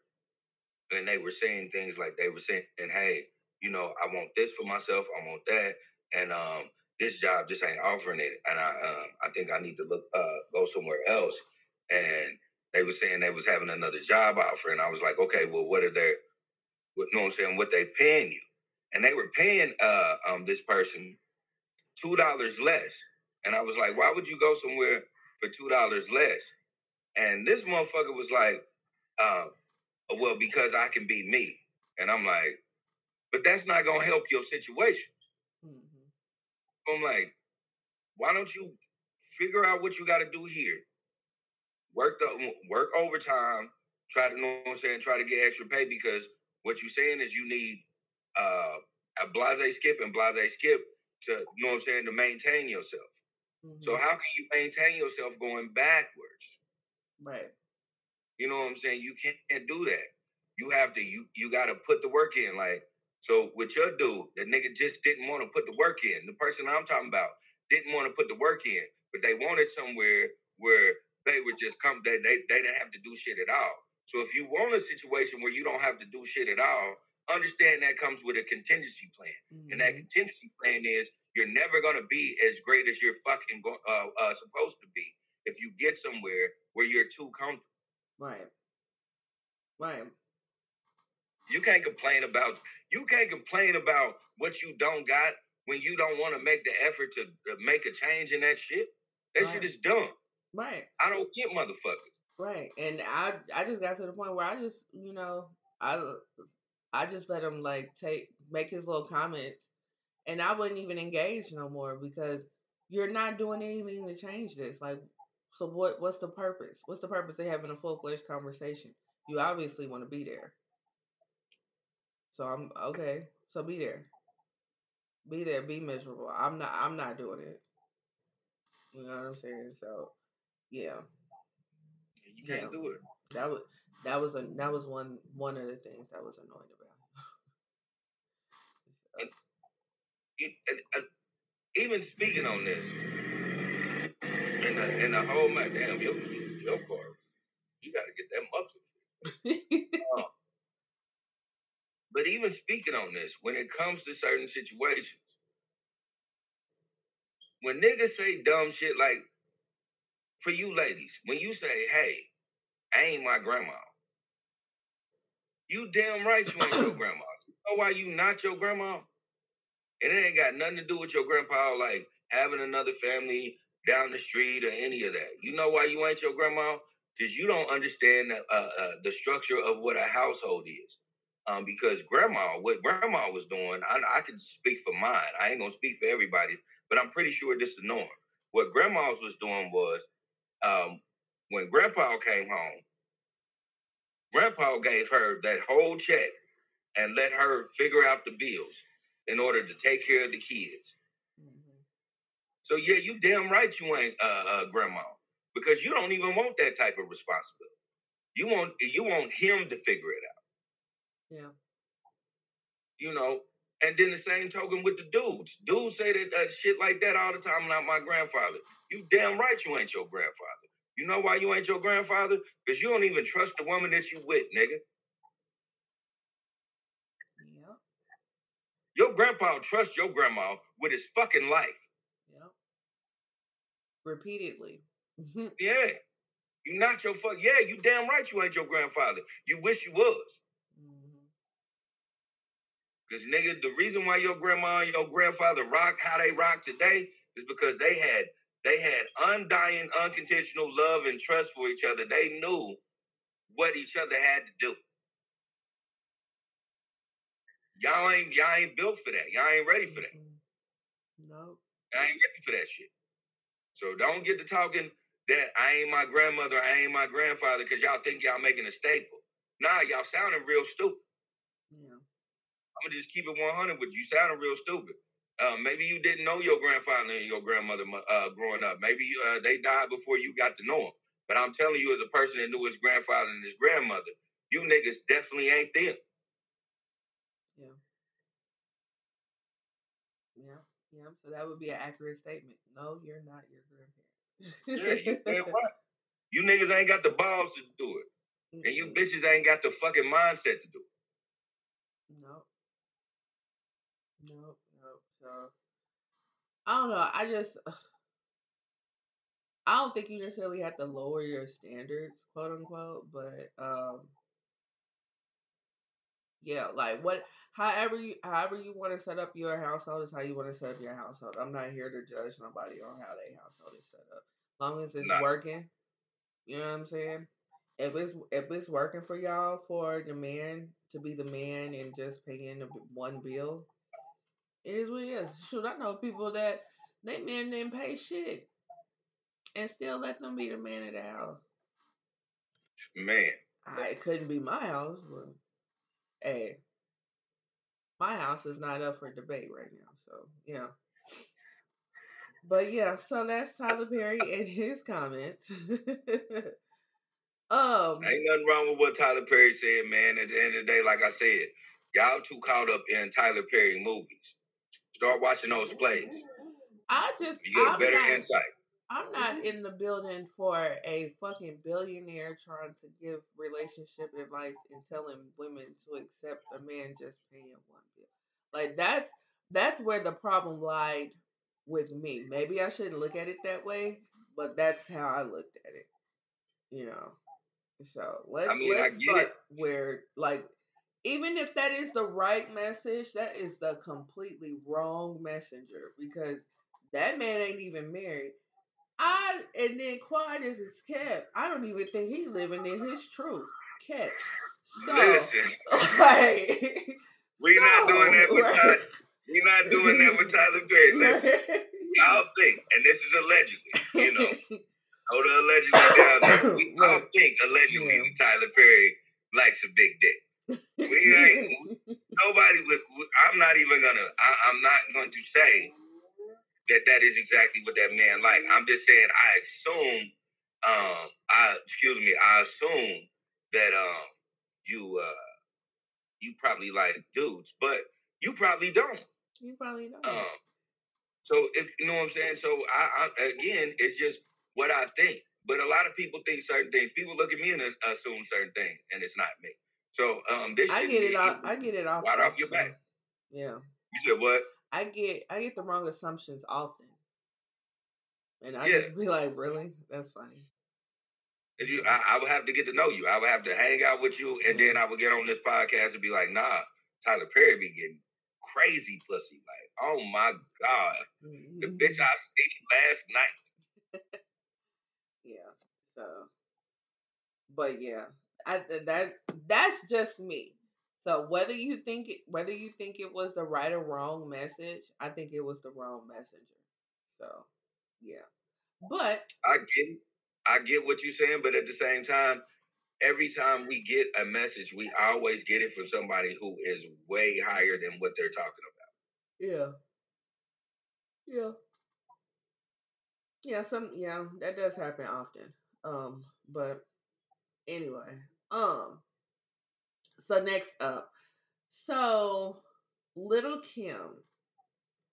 and they were saying things like they were saying, and hey, you know, I want this for myself, I want that, and um this job just ain't offering it, and I um I think I need to look uh go somewhere else. And they were saying they was having another job offer, and I was like, okay, well, what are they? What, you know what I'm saying? What they paying you? And they were paying uh um this person two dollars less. And I was like, why would you go somewhere for two dollars less? And this motherfucker was like, uh, well, because I can be me. And I'm like, but that's not going to help your situation. Mm-hmm. I'm like, why don't you figure out what you got to do here? Work the work overtime, try to, you know what I'm saying, try to get extra pay, because What you're saying is you need uh, a Blase Skip and Blase Skip to, you know what I'm saying, to maintain yourself. Mm-hmm. So how can you maintain yourself going backwards? Right. You know what I'm saying? You can't do that. You have to, you you got to put the work in. Like, so with your dude, that nigga just didn't want to put the work in. The person I'm talking about didn't want to put the work in, but they wanted somewhere where they would just come, they, they, they didn't have to do shit at all. So if you want a situation where you don't have to do shit at all, understand that comes with a contingency plan. Mm-hmm. And that contingency plan is you're never going to be as great as you're fucking go, uh, uh, supposed to be if you get somewhere where you're too comfortable. Right. Right. You can't complain about you can't complain about what you don't got when you don't want to make the effort to make a change in that shit. That right. shit is dumb. Right. I don't get motherfuckers. Right. And I I just got to the point where I just, you know, I I just let him like take make his little comments, and I wouldn't even engage no more because you're not doing anything to change this. Like, so what what's the purpose? What's the purpose of having a full-fledged conversation? You obviously want to be there. So I'm okay. So be there. Be there. Be miserable. I'm not. I'm not doing it. You know what I'm saying? So, yeah. You can't yeah. do it. That was that was a that was one one of the things that was annoying about it. And, and, and, even speaking on this, and the, and the whole my damn your your car, you gotta get that muffler. um, But even speaking on this, when it comes to certain situations, when niggas say dumb shit, like, for you ladies, when you say, hey, I ain't my grandma, you damn right you ain't your grandma. You know why you not your grandma? And it ain't got nothing to do with your grandpa, like, having another family down the street or any of that. You know why you ain't your grandma? Because you don't understand the, uh, uh, the structure of what a household is. Um, because grandma, what grandma was doing, I, I can speak for mine. I ain't going to speak for everybody, but I'm pretty sure this is the norm. What grandma's was doing was um, when grandpa came home, grandpa gave her that whole check and let her figure out the bills in order to take care of the kids. Mm-hmm. So, yeah, you damn right you ain't uh, uh, grandma, because you don't even want that type of responsibility. You want, you want him to figure it out. Yeah. You know, and then the same token with the dudes. Dudes say that uh, shit like that all the time. I'm not my grandfather. You damn right you ain't your grandfather. You know why you ain't your grandfather? Because you don't even trust the woman that you with, nigga. Yeah. Your grandpa trusts your grandma with his fucking life. Yeah. Repeatedly. Yeah. You not your fuck. Yeah, you damn right you ain't your grandfather. You wish you was. Because, nigga, the reason why your grandma and your grandfather rock how they rock today is because they had they had undying, unconditional love and trust for each other. They knew what each other had to do. Y'all ain't y'all ain't built for that. Y'all ain't ready for that. No. Y'all ain't ready for that shit. So don't get to talking that I ain't my grandmother, I ain't my grandfather, because y'all think y'all making a staple. Nah, y'all sounding real stupid. I'm gonna just keep it one hundred with you. You sounding real stupid. Uh, maybe you didn't know your grandfather and your grandmother uh, growing up. Maybe uh, they died before you got to know them. But I'm telling you, as a person that knew his grandfather and his grandmother, you niggas definitely ain't them. Yeah. Yeah. Yeah. So that would be an accurate statement. No, you're not your grandparents. Yeah, you damn right. You niggas ain't got the balls to do it. Mm-hmm. And you bitches ain't got the fucking mindset to do it. No. Nope, nope. So I don't know. I just I don't think you necessarily have to lower your standards, quote unquote. But um, yeah, like what, however you, however you want to set up your household is how you want to set up your household. I'm not here to judge nobody on how their household is set up, as long as it's nah. working. You know what I'm saying? If it's if it's working for y'all for the man to be the man and just paying one bill. It is what it is. Shoot, I know people that they men didn't pay shit and still let them be the man of the house. Man. I, it couldn't be my house, but Hey, my house is not up for debate right now, so yeah. But yeah, so that's Tyler Perry and his comments. Um, ain't nothing wrong with what Tyler Perry said, man. At the end of the day, like I said, y'all too caught up in Tyler Perry movies. Start watching those plays. I just you get a I'm better not, insight. I'm not in the building for a fucking billionaire trying to give relationship advice and telling women to accept a man just paying one bill. Like that's that's where the problem lied with me. Maybe I shouldn't look at it that way, but that's how I looked at it. You know. So let's, I mean, let's I start it. Where, like, even if that is the right message, that is the completely wrong messenger because that man ain't even married. I and then quiet as it's kept. I don't even think he's living in his truth. Catch. So, Listen, like, we're so, not doing that with Tyler. Right? We're not doing that with Tyler Perry. Listen, y'all think, and this is allegedly, you know. Oh, the allegedly down there. We all think allegedly yeah. Tyler Perry likes a big dick. We ain't nobody with. I'm not even gonna. I, I'm not going to say that that is exactly what that man like. I'm just saying. I assume. Um. I excuse me. I assume that um. You uh. You probably like dudes, but you probably don't. You probably don't. Um. So if you know what I'm saying. So I, I again, it's just. What I think, but a lot of people think certain things. People look at me and assume certain things, and it's not me. So um, this I get it. Off, I get it off. Right off your back. Yeah. You said what? I get. I get the wrong assumptions often, and I yeah. just be like, "Really? That's funny." If you, I, I would have to get to know you. I would have to hang out with you, and then I would get on this podcast and be like, "Nah, Tyler Perry be getting crazy pussy. Like, oh my god, the bitch I seen last night." Yeah. So, but yeah, I, that that's just me. So whether you think it, whether you think it was the right or wrong message, I think it was the wrong messenger. So, yeah. But I get I get what you're saying, but at the same time, every time we get a message, we always get it from somebody who is way higher than what they're talking about. Yeah. Yeah. Yeah, some yeah, that does happen often. Um, but anyway, um, so next up, so Lil Kim,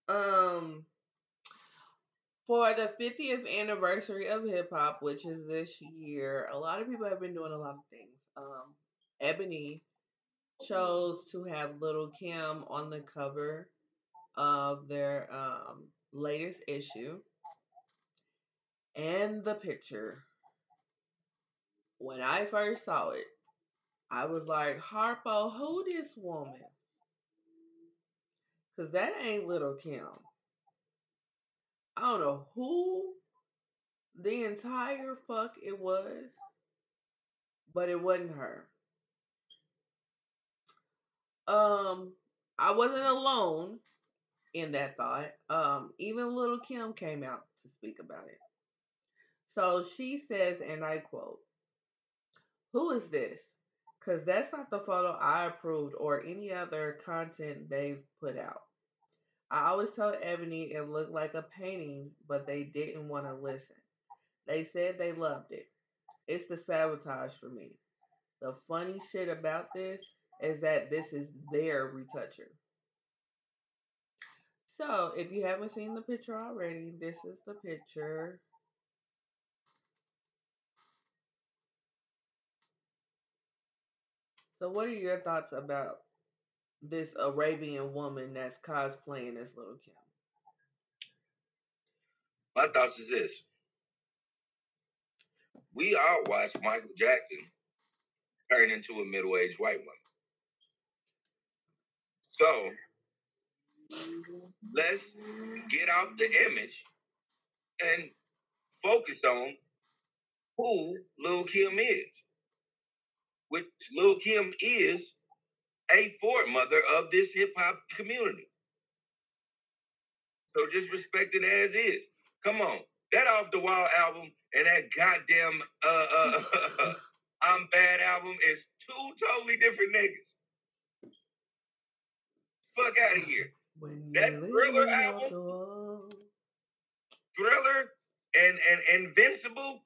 um, for the fiftieth anniversary of hip hop, which is this year, a lot of people have been doing a lot of things. Um, Ebony chose to have Lil Kim on the cover of their um latest issue. And the picture, when I first saw it, I was like, Harpo, who this woman? Because that ain't Lil Kim. I don't know who the entire fuck it was, but it wasn't her. Um, I wasn't alone in that thought. Um, even Lil Kim came out to speak about it. So she says, and I quote, "Who is this? Because that's not the photo I approved or any other content they've put out. I always told Ebony it looked like a painting, but they didn't want to listen. They said they loved it. It's the sabotage for me. The funny shit about this is that this is their retoucher." So if you haven't seen the picture already, this is the picture. So what are your thoughts about this Arabian woman that's cosplaying as Lil Kim? My thoughts is this. We all watched Michael Jackson turn into a middle-aged white woman. So let's get off the image and focus on who Lil Kim is. Which Lil Kim is a foremother of this hip-hop community. So just respect it as is. Come on. That Off the Wall album and that goddamn uh, uh, I'm Bad album is two totally different niggas. fuck out of here. When that Thriller album, Thriller and, and Invincible,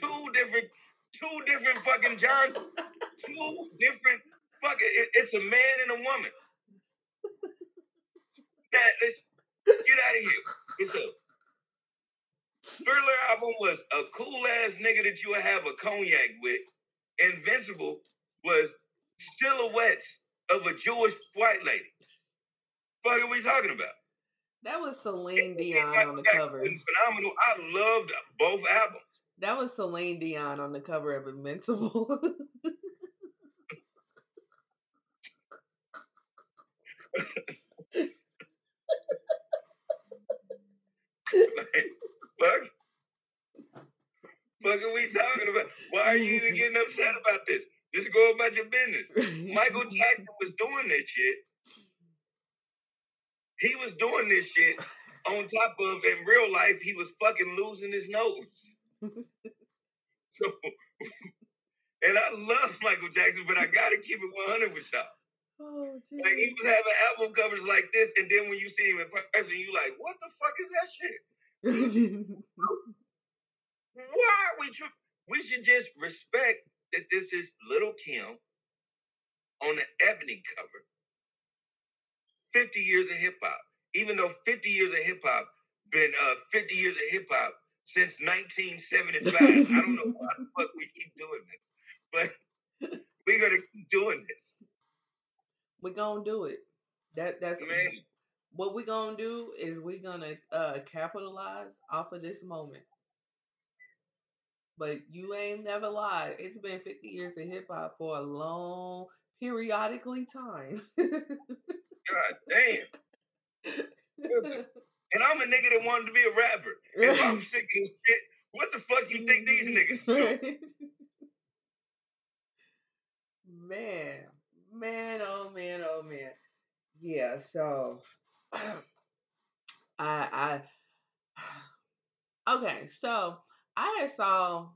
two different, two different fucking genres, two different fucking, it, it's a man and a woman. That, let's get out of here. It's a Thriller album was a cool ass nigga that you would have a cognac with. Invincible was silhouettes of a Jewish white lady. Fuck are we talking about? That was Celine Dion like, on the cover. Phenomenal. I loved both albums. That was Celine Dion on the cover of Invincible. Like, fuck. Fuck are we talking about? Why are you even getting upset about this? Just go about your business. Michael Jackson was doing this shit. He was doing this shit on top of, in real life, he was fucking losing his nose. So, and I love Michael Jackson, but I gotta keep it one hundred with y'all. Oh, geez. Like, he was having album covers like this, and then when you see him in person, you like, what the fuck is that shit? Why are we tri- We should just respect that this is Lil Kim on the Ebony cover. fifty years of hip-hop. Even though fifty years of hip-hop been uh, fifty years of hip-hop since nineteen seventy-five. I don't know why the fuck we keep doing this. But we're going to keep doing this. We're going to do it. That That's Man. What we're going to do is we're going to uh, capitalize off of this moment. But you ain't never lied. It's been fifty years of hip-hop for a long, periodically time. God damn. Listen, and I'm a nigga that wanted to be a rapper. Right. If I'm sick of this shit, what the fuck you think these niggas do? Man. Man, oh man, oh man. Yeah, so I I okay, so I had saw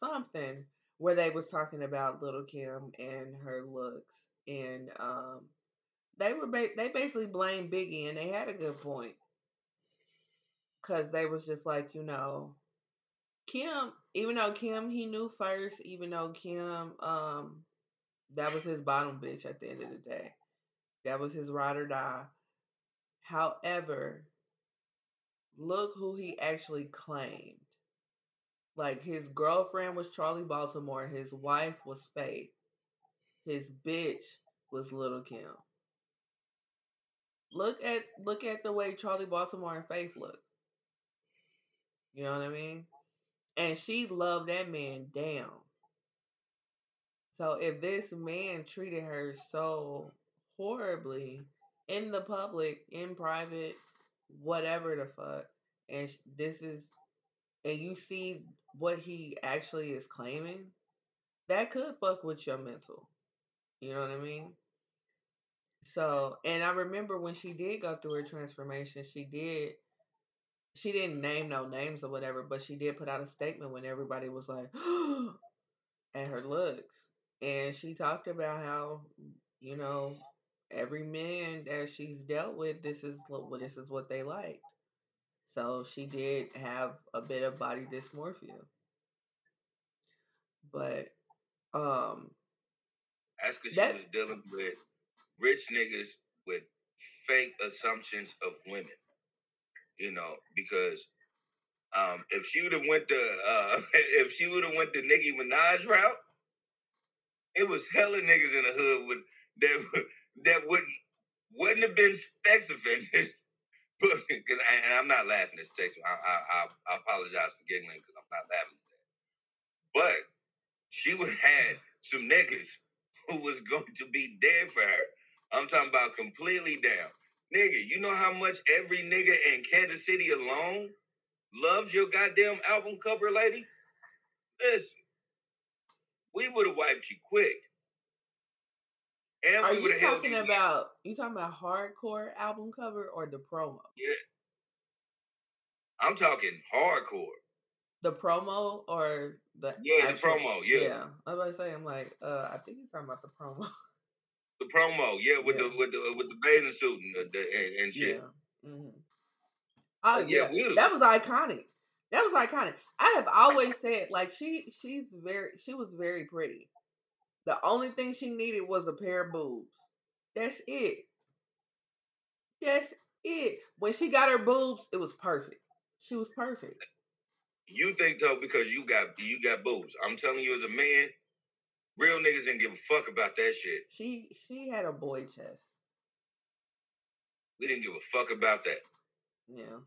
something where they was talking about Lil Kim and her looks, and um They were ba- they basically blamed Biggie, and they had a good point, because they was just like, you know, Kim, even though Kim he knew first, even though Kim, um, that was his bottom bitch at the end of the day. That was his ride or die. However, look who he actually claimed. Like, his girlfriend was Charlie Baltimore. His wife was Faith. His bitch was Lil Kim. Look at look at the way Charlie Baltimore and Faith look. You know what I mean? And she loved that man down. So if this man treated her so horribly in the public, in private, whatever the fuck, and this is, and you see what he actually is claiming, that could fuck with your mental. You know what I mean? So, and I remember when she did go through her transformation, she did, she didn't name no names or whatever, but she did put out a statement when everybody was like, at her looks. And she talked about how, you know, every man that she's dealt with, this is what, this is what they liked. So she did have a bit of body dysmorphia. But, um. That's because she was dealing with rich niggas with fake assumptions of women, you know, because um, if she would have went the uh, if she would have went the Nicki Minaj route, it was hella niggas in the hood with that that wouldn't wouldn't have been sex offended. But, cause I, and I'm not laughing at sex. I, I I apologize for giggling because I'm not laughing at that. But she would have had some niggas who was going to be dead for her. I'm talking about completely down. Nigga, you know how much every nigga in Kansas City alone loves your goddamn album cover, lady? Listen, we would have wiped you quick. And Are we you talking you about, you talking about hardcore album cover or the promo? Yeah. I'm talking hardcore. The promo or the... Yeah, actual, the promo, yeah. Yeah, I was about to say, I'm like, uh, I think you're talking about the promo. The promo, yeah, with yeah. the with the with the bathing suit and, the, and, and shit. Yeah. Mm-hmm. Oh yeah, yeah that was iconic. That was iconic. I have always said, like she she's very she was very pretty. The only thing she needed was a pair of boobs. That's it. That's it. When she got her boobs, it was perfect. She was perfect. You think though because you got you got boobs. I'm telling you, as a man, real niggas didn't give a fuck about that shit. She she had a boy chest. We didn't give a fuck about that. Yeah.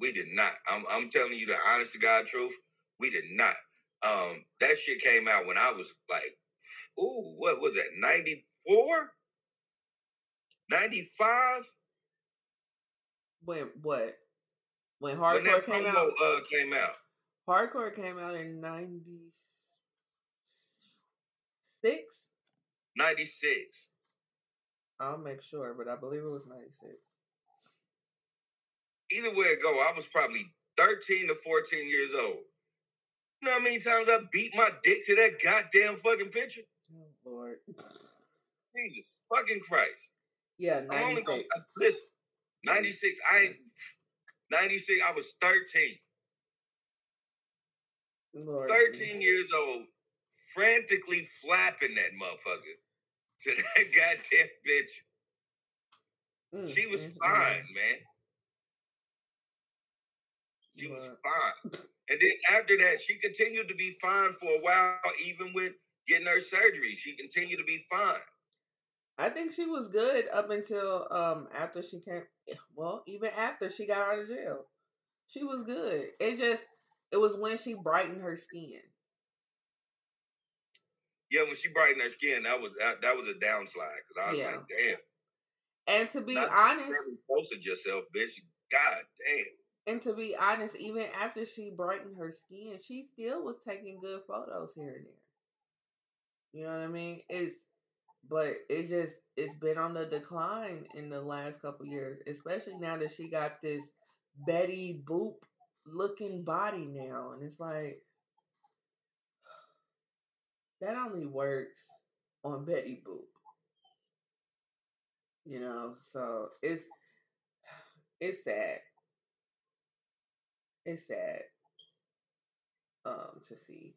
We did not. I'm I'm telling you the honest to God truth. We did not. Um, that shit came out when I was like, ooh, what was that? ninety-four ninety-five When what? When hardcore when that came promo, out. Uh, came out. Hardcore came out in ninety-six ninety-six I'll make sure, but I believe it was ninety-six Either way it go, I was probably thirteen to fourteen years old. You know how many times I beat my dick to that goddamn fucking picture? Oh, Lord. Jesus fucking Christ. Yeah, ninety-six I'm only gonna, listen, ninety-six I ain't, ninety-six I was thirteen Lord. thirteen years old. Frantically flapping that motherfucker to that goddamn bitch. Mm, she was mm, fine, mm. man. She yeah. was fine. And then after that, she continued to be fine for a while, even with getting her surgery. She continued to be fine. I think she was good up until um after she came, well, even after she got out of jail. She was good. It just, it was when she brightened her skin. Yeah, when she brightened her skin, that was that, that was a downslide. Because I was yeah. like, damn. And to be Not honest. You posted yourself, bitch. God damn. And to be honest, even after she brightened her skin, she still was taking good photos here and there. You know what I mean? It's, but it just, it's been on the decline in the last couple years. Especially now that she got this Betty Boop looking body now. And it's like. That only works on Betty Boop. You know, so it's it's sad. It's sad um to see.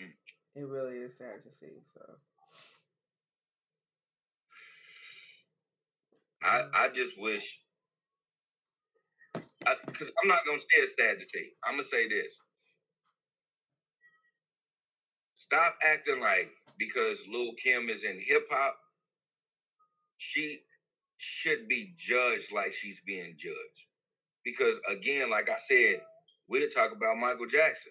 Mm. It really is sad to see, so I I just wish I, 'cause I'm not gonna say it's sad to see. I'm gonna say this. Stop acting like because Lil Kim is in hip hop, she should be judged like she's being judged. Because again, like I said, we'll talk about Michael Jackson.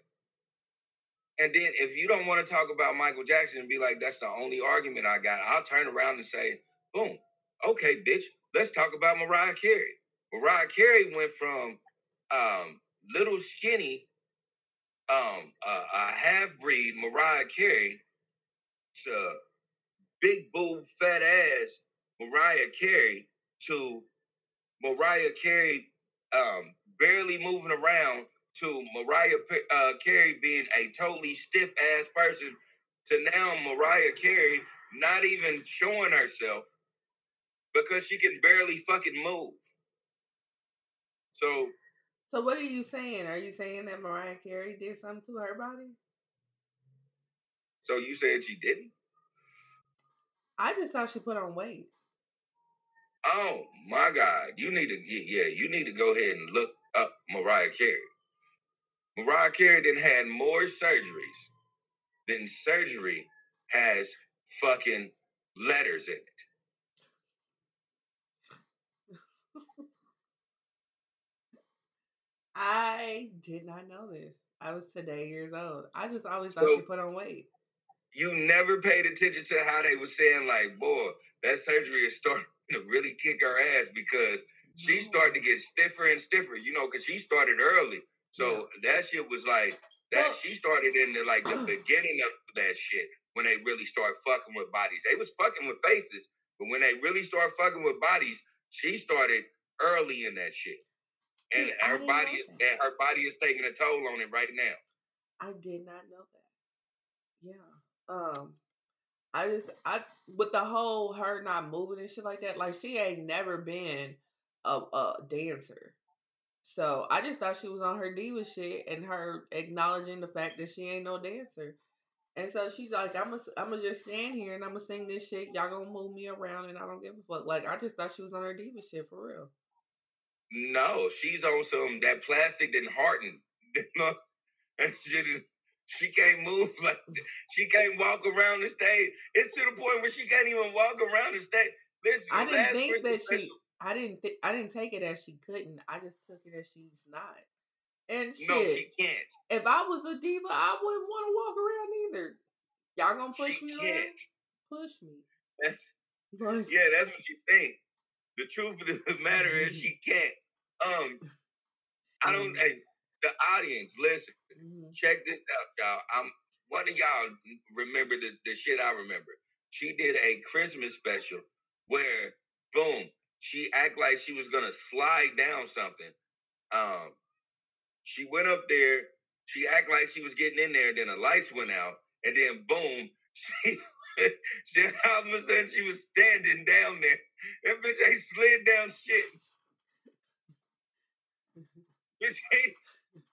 And then if you don't want to talk about Michael Jackson and be like, that's the only argument I got, I'll turn around and say, boom, okay, bitch, let's talk about Mariah Carey. Mariah Carey went from um, little skinny Um, uh, a half-breed Mariah Carey to big boob, fat-ass Mariah Carey to Mariah Carey um, barely moving around to Mariah uh, Carey being a totally stiff-ass person to now Mariah Carey not even showing herself because she can barely fucking move. So... So what are you saying? Are you saying that Mariah Carey did something to her body? So you said she didn't? I just thought she put on weight. Oh my God! You need to yeah, you need to go ahead and look up Mariah Carey. Mariah Carey then had more surgeries than surgery has fucking letters in it. I did not know this. I was today years old. I just always thought so, she put on weight. You never paid attention to how they were saying, like, boy, that surgery is starting to really kick her ass because she no. started to get stiffer and stiffer, you know, because she started early. So yeah. that shit was like, that. Well, she started in the, like, the beginning of that shit when they really started fucking with bodies. They was fucking with faces, but when they really started fucking with bodies, she started early in that shit. And See, her body is and her body is taking a toll on it right now. I did not know that. Yeah. Um, I just, I, with the whole her not moving and shit like that, like, she ain't never been a, a dancer. So I just thought she was on her diva shit and her acknowledging the fact that she ain't no dancer. And so she's like, I'm going I'm to just stand here and I'm going to sing this shit. Y'all going to move me around and I don't give a fuck. Like, I just thought she was on her diva shit for real. No, she's on some, that plastic didn't harden. And she just, she can't move. Like, she can't walk around the stage. It's to the point where she can't even walk around the stage. Listen, I didn't think that special. she, I didn't, th- I didn't take it as she couldn't. I just took it as she's not. And shit, no, she can't. If I was a diva, I wouldn't want to walk around either. Y'all gonna push she me? Can't. Push me. That's, yeah, that's what you think. The truth of the matter is she can't. Um, I don't. Hey, the audience, listen. Mm-hmm. Check this out, y'all. I'm one of y'all. Remember the, the shit I remember. She did a Christmas special where, boom, she act like she was gonna slide down something. Um. She went up there. She acted like she was getting in there. Then the lights went out, and then boom! She, she all of a sudden she was standing down there. That bitch ain't slid down shit. Bitch, ain't,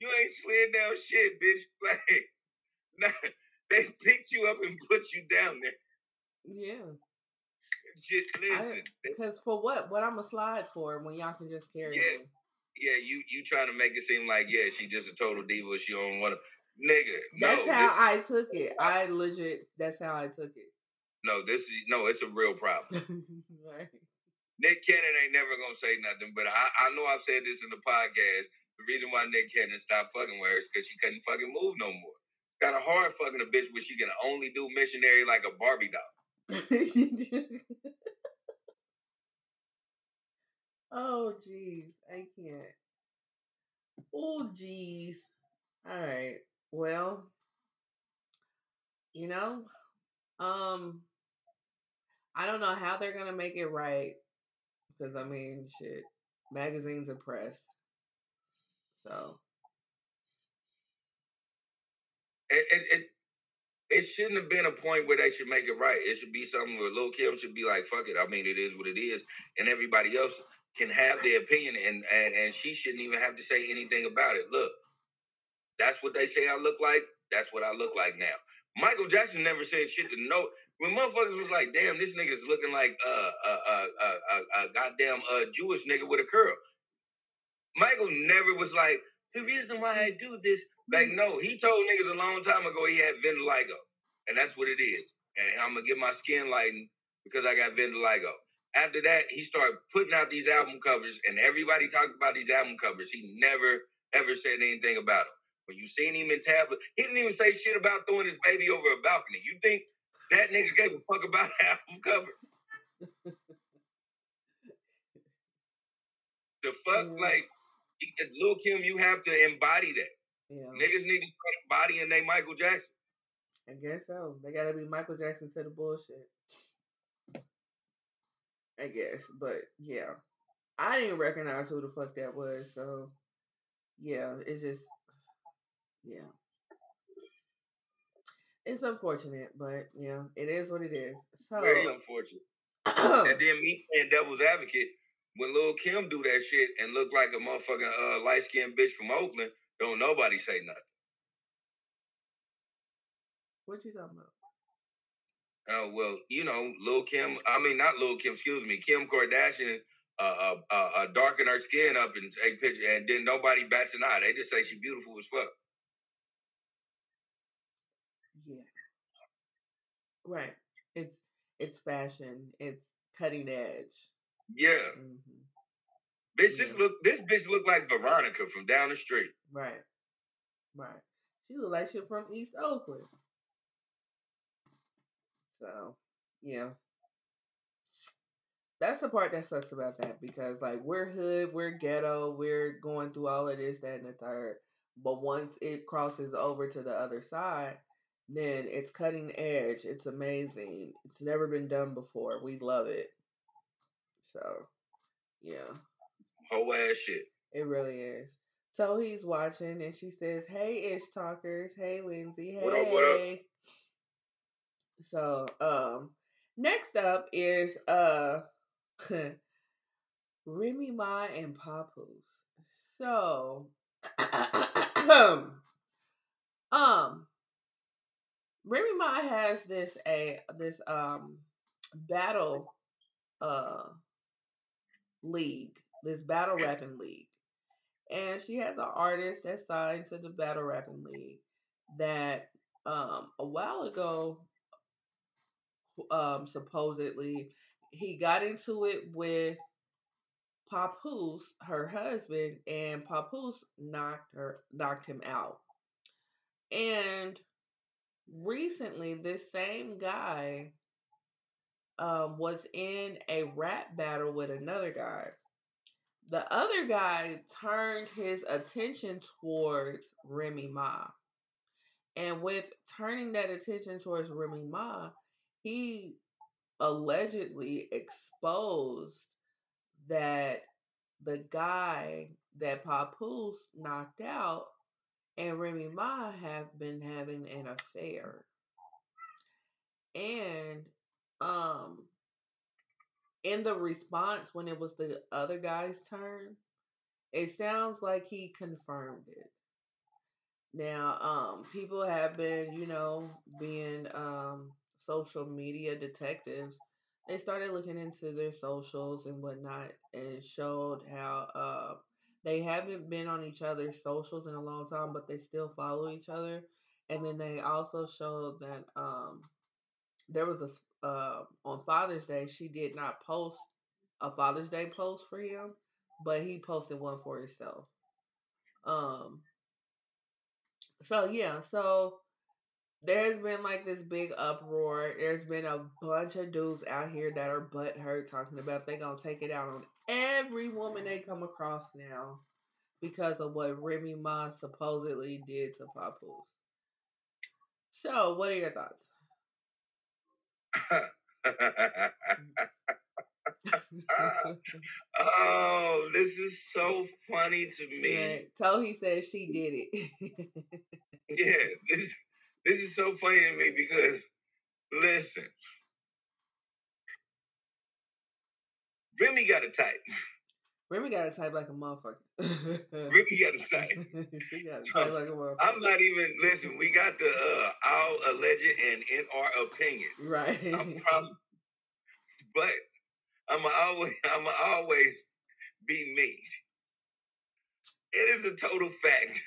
you ain't slid down shit, bitch. Like, nah, they picked you up and put you down there. Yeah. Just listen. Because for what? What I'm a slide for when y'all can just carry yeah. me? Yeah, you you trying to make it seem like, yeah, she just a total diva. She don't want to. Nigga, no. That's how this, I took it. I legit, that's how I took it. No, this is, no, it's a real problem. Right. Nick Cannon ain't never going to say nothing, but I, I know I've said this in the podcast. The reason why Nick Cannon stopped fucking with her is because she couldn't fucking move no more. Got a hard fucking a bitch where she can only do missionary like a Barbie doll. Oh, jeez. I can't. Oh, jeez. All right. Well, you know, um, I don't know how they're going to make it right. Because, I mean, shit, magazines are pressed. So. It, it, it, it shouldn't have been a point where they should make it right. It should be something where Lil Kim should be like, fuck it. I mean, it is what it is. And everybody else can have their opinion, and, and, and she shouldn't even have to say anything about it. Look, that's what they say I look like. That's what I look like now. Michael Jackson never said shit to no. When motherfuckers was like, damn, this nigga's looking like a uh, uh, uh, uh, uh, goddamn uh, Jewish nigga with a curl. Michael never was like, the reason why I do this. Like, no, he told niggas a long time ago he had vitiligo, and that's what it is. And I'm going to get my skin lightened because I got vitiligo. After that, he started putting out these album covers, and everybody talked about these album covers. He never, ever said anything about them. When you seen him in tablet, he didn't even say shit about throwing his baby over a balcony. You think that nigga gave a fuck about an album cover? The fuck, yeah. Like, Lil' Kim, you have to embody that. Yeah. Niggas need to start embodying they Michael Jackson. I guess so. They gotta be Michael Jackson to the bullshit. I guess, but yeah, I didn't recognize who the fuck that was, so yeah, it's just, yeah, it's unfortunate, but yeah, it is what it is. So very unfortunate. And then me and Devil's Advocate, when Lil Kim do that shit and look like a motherfucking uh, light skinned bitch from Oakland, don't nobody say nothing. What you talking about? Oh, uh, well, you know, Lil Kim, I mean, not Lil Kim, excuse me, Kim Kardashian uh, uh, uh, darken her skin up and take pictures, and then nobody bats an eye. They just say she's beautiful as fuck. Yeah. Right. It's it's fashion. It's cutting edge. Yeah. Mm-hmm. Bitch, yeah. This, look, this bitch look like Veronica from down the street. Right. Right. She look like shit from East Oakland. So, yeah, that's the part that sucks about that, because, like, we're hood, we're ghetto, we're going through all of this, that, and the third. But once it crosses over to the other side, then it's cutting edge. It's amazing. It's never been done before. We love it. So, yeah. Whole ass shit. It really is. So he's watching, and she says, "Hey, Ish Talkers. Hey, Lindsay. Hey." What up, what up? So, um, next up is uh, Remy Ma and Papoose. So, um, Remy Ma has this a this um battle uh league, this battle rapping league, and she has an artist that signed to the battle rapping league that um a while ago. Um, supposedly he got into it with Papoose, her husband, and Papoose knocked her, knocked him out. And recently, this same guy um, was in a rap battle with another guy. The other guy turned his attention towards Remy Ma, and with turning that attention towards Remy Ma, he allegedly exposed that the guy that Papoose knocked out and Remy Ma have been having an affair. And um, in the response, when it was the other guy's turn, it sounds like he confirmed it. Now, um, people have been, you know, being... Um, social media detectives, they started looking into their socials and whatnot, and showed how uh, they haven't been on each other's socials in a long time, but they still follow each other. And then they also showed that um, there was a uh, on Father's Day, she did not post a Father's Day post for him, but he posted one for himself. Um. So yeah, so. There's been like this big uproar. There's been a bunch of dudes out here that are butthurt talking about they gonna take it out on every woman they come across now because of what Remy Ma supposedly did to Papoose. So, what are your thoughts? Oh, this is so funny to me. Yeah, Tohi says she did it. Yeah, this. This is so funny to me because, listen, Remy got a type. Remy got a type like a motherfucker. Remy got a type. She got a type like a motherfucker. I'm not even, listen, we got the, uh, our alleged and in our opinion. Right. I'm probably, but I'm always, I'm always be me. It is a total fact.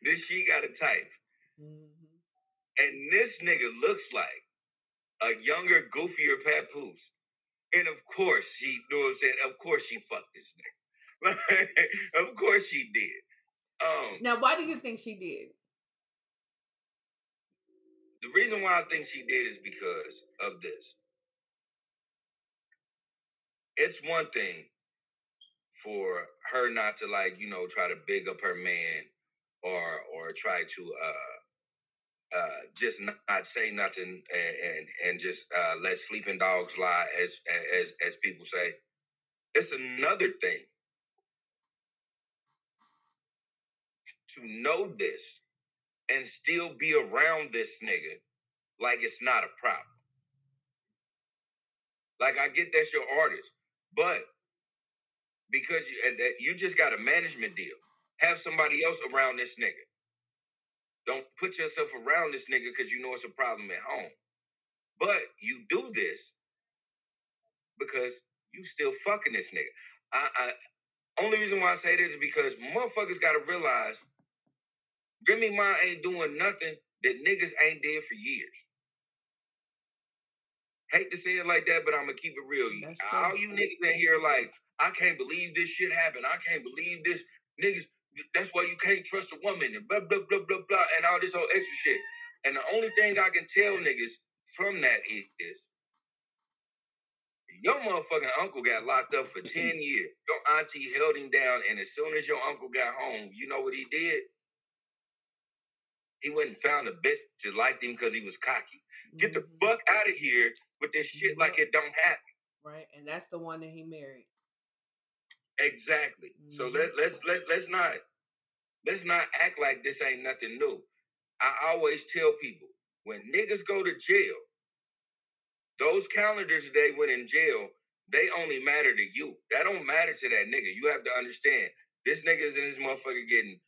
This she got a type. Mm-hmm. And this nigga looks like a younger, goofier Papoose. And of course she, you know what I'm saying? Of course she fucked this nigga. Of course she did. Um, now, why do you think she did? The reason why I think she did is because of this. It's one thing for her not to, like, you know, try to big up her man. Or or try to uh, uh, just not, not say nothing and and, and just uh, let sleeping dogs lie, as as as people say. It's another thing to know this and still be around this nigga like it's not a problem. Like, I get that's your artist, but because you that you just got a management deal. Have somebody else around this nigga. Don't put yourself around this nigga because you know it's a problem at home. But you do this because you still fucking this nigga. I, I only reason why I say this is because motherfuckers gotta realize Remy Ma ain't doing nothing that niggas ain't did for years. Hate to say it like that, but I'm gonna keep it real. That's all true. You niggas in here like, I can't believe this shit happened. I can't believe this. Niggas, that's why you can't trust a woman and blah, blah, blah, blah, blah, and all this whole extra shit. And the only thing I can tell niggas from that is, is your motherfucking uncle got locked up for ten years. Your auntie held him down, and as soon as your uncle got home, you know what he did? He went and found a bitch that liked him because he was cocky. Get the fuck out of here with this shit like it don't happen. Right, and that's the one that he married. Exactly. So let, let's let let's not let's not act like this ain't nothing new. I always tell people, when niggas go to jail, those calendars they went in jail, they only matter to you. That don't matter to that nigga. You have to understand, this nigga's in this motherfucker getting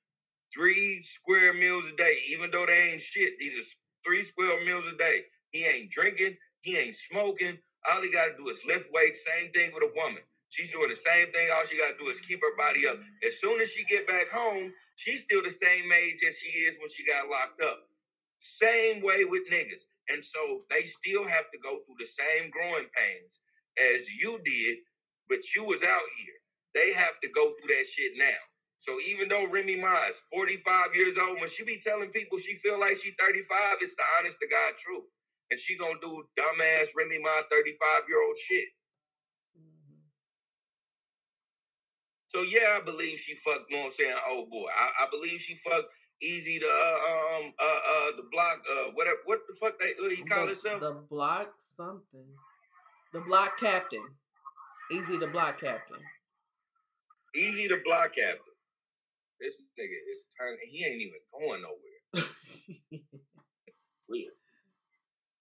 three square meals a day, even though they ain't shit. These are three square meals a day. He ain't drinking. He ain't smoking. All he got to do is lift weights. Same thing with a woman. She's doing the same thing. All she got to do is keep her body up. As soon as she get back home, she's still the same age as she is when she got locked up. Same way with niggas. And so they still have to go through the same growing pains as you did, but you was out here. They have to go through that shit now. So even though Remy Ma is forty-five years old, when she be telling people she feel like she thirty-five, it's the honest to God truth. And she gonna do dumbass Remy Ma thirty-five-year-old shit. So, yeah, I believe she fucked, you know what I'm saying, oh boy. I, I believe she fucked Easy to, uh, um, uh, uh, the block, uh, whatever, what the fuck they, what do you call the, itself? The block something. The block captain. Easy the block captain. Easy the block captain. This nigga is turning, he ain't even going nowhere. Clear.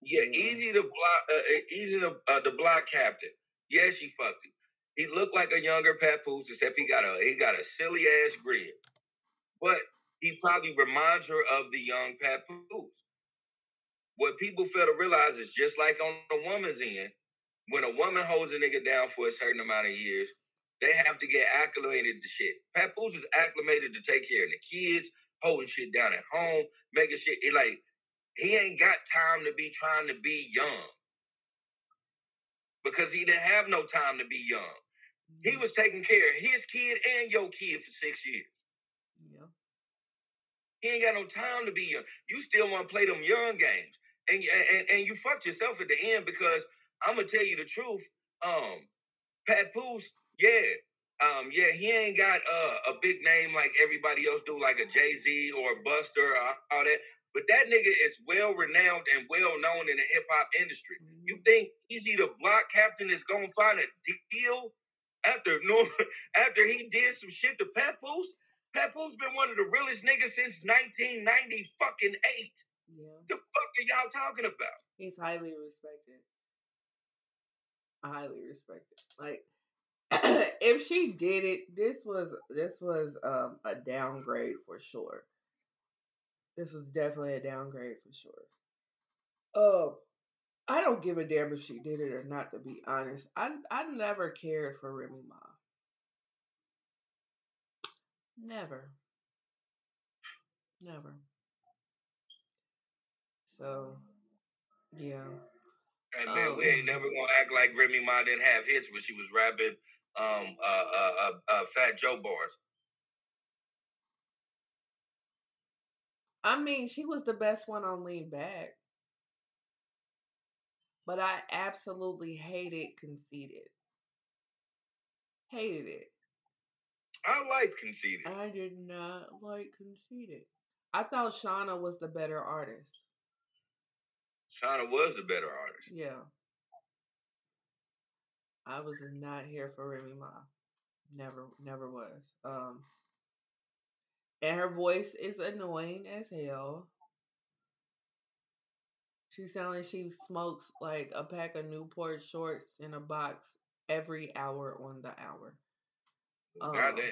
Yeah, Easy the block, uh, Easy the, uh, the block captain. Yeah, she fucked him. He looked like a younger Papoose, except he got a he got a silly ass grin. But he probably reminds her of the young Papoose. What people fail to realize is just like on a woman's end, when a woman holds a nigga down for a certain amount of years, they have to get acclimated to shit. Papoose is acclimated to take care of the kids, holding shit down at home, making shit it like he ain't got time to be trying to be young. Because he didn't have no time to be young. He was taking care of his kid and your kid for six years. Yeah. He ain't got no time to be young. You still want to play them young games. And, and, and you fucked yourself at the end because I'm going to tell you the truth. Um, Papoose, yeah. Um, yeah, he ain't got uh, a big name like everybody else do, like a Jay-Z or a Buster or all that. But that nigga is well-renowned and well-known in the hip-hop industry. Mm-hmm. You think Easy the Block Captain is going to find a deal after after he did some shit to Papoose? Papoose been one of the realest niggas since nineteen ninety fucking eight. Yeah. What the fuck are y'all talking about? He's highly respected. Highly respected. Like, if she did it, this was, this was um, a downgrade for sure. This was definitely a downgrade for sure. Uh, I don't give a damn if she did it or not, to be honest. I I never cared for Remy Ma. Never. Never. So, yeah. Hey, man, um, we ain't never gonna act like Remy Ma didn't have hits when she was rapping um, uh, uh, uh, uh, Fat Joe bars. I mean, she was the best one on Lean Back. But I absolutely hated Conceited. Hated it. I liked Conceited. I did not like Conceited. I thought Shauna was the better artist. Shauna was the better artist. Yeah. I was not here for Remy Ma. Never, never was. Um... And her voice is annoying as hell. She sounds like she smokes like a pack of Newport shorts in a box every hour on the hour. Um, Goddamn.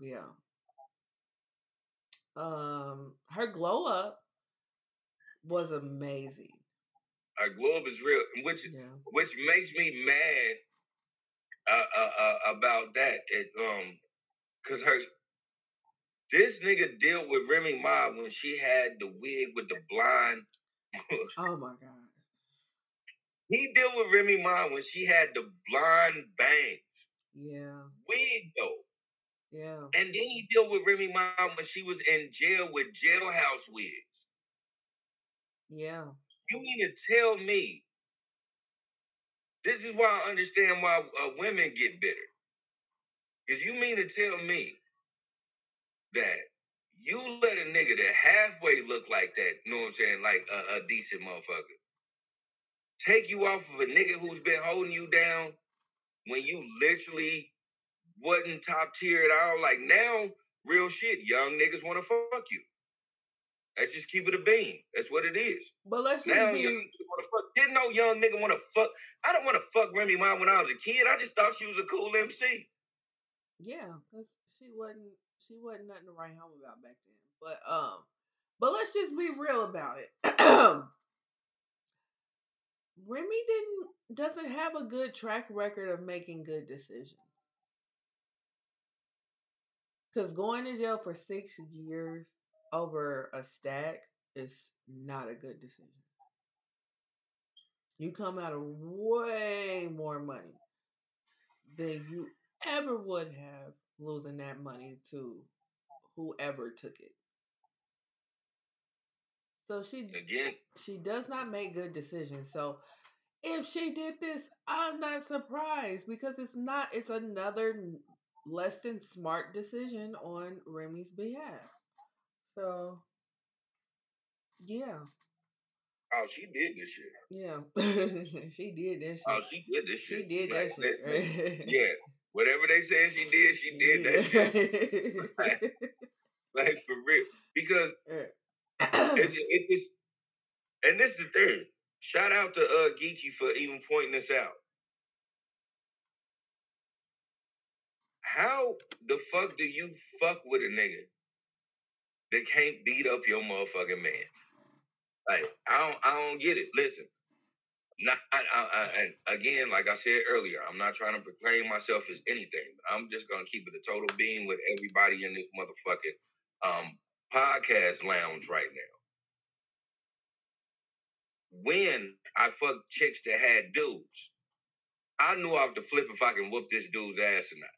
Yeah. Um, her glow up was amazing. Her glow up is real, which yeah. which makes me mad uh, uh, uh, about that. It, um, cause her. This nigga dealt with Remy Ma when she had the wig with the blonde. Oh, my God. He dealt with Remy Ma when she had the blonde bangs. Yeah. Wig, though. Yeah. And then he dealt with Remy Ma when she was in jail with jailhouse wigs. Yeah. You mean to tell me? This is why I understand why uh, women get bitter. Because you mean to tell me that you let a nigga that halfway look like that, you know what I'm saying, like a, a decent motherfucker, take you off of a nigga who's been holding you down when you literally wasn't top tier at all? Like now, real shit, young niggas want to fuck you. Let's just keep it a bean. That's what it is. But let's just now, be... young nigga wanna fuck. Didn't no young nigga want to fuck. I don't want to fuck Remy Ma when I was a kid. I just thought she was a cool M C. Yeah, because she wasn't. She wasn't nothing to write home about back then. But um, but let's just be real about it. Remy didn't doesn't have a good track record of making good decisions. Because going to jail for six years. Over a stack is not a good decision. You come out of way more money than you ever would have losing that money to whoever took it. So she Again. she does not make good decisions. So if she did this, I'm not surprised because it's not it's another less than smart decision on Remy's behalf. So, yeah. Oh, she did this shit. Yeah. she did that shit. Oh, she did this shit. She did like, that shit. That, right? Yeah. Whatever they said she did, she did yeah. that shit. like, like, for real. Because it's, it just, and this is the thing. Shout out to uh, Geechee for even pointing this out. How the fuck do you fuck with a nigga? They can't beat up your motherfucking man. Like, I don't, I don't get it. Listen, not, I, I, I, again, like I said earlier, I'm not trying to proclaim myself as anything. I'm just going to keep it a total beam with everybody in this motherfucking um, podcast lounge right now. When I fucked chicks that had dudes, I knew off the flip if I can whoop this dude's ass or not.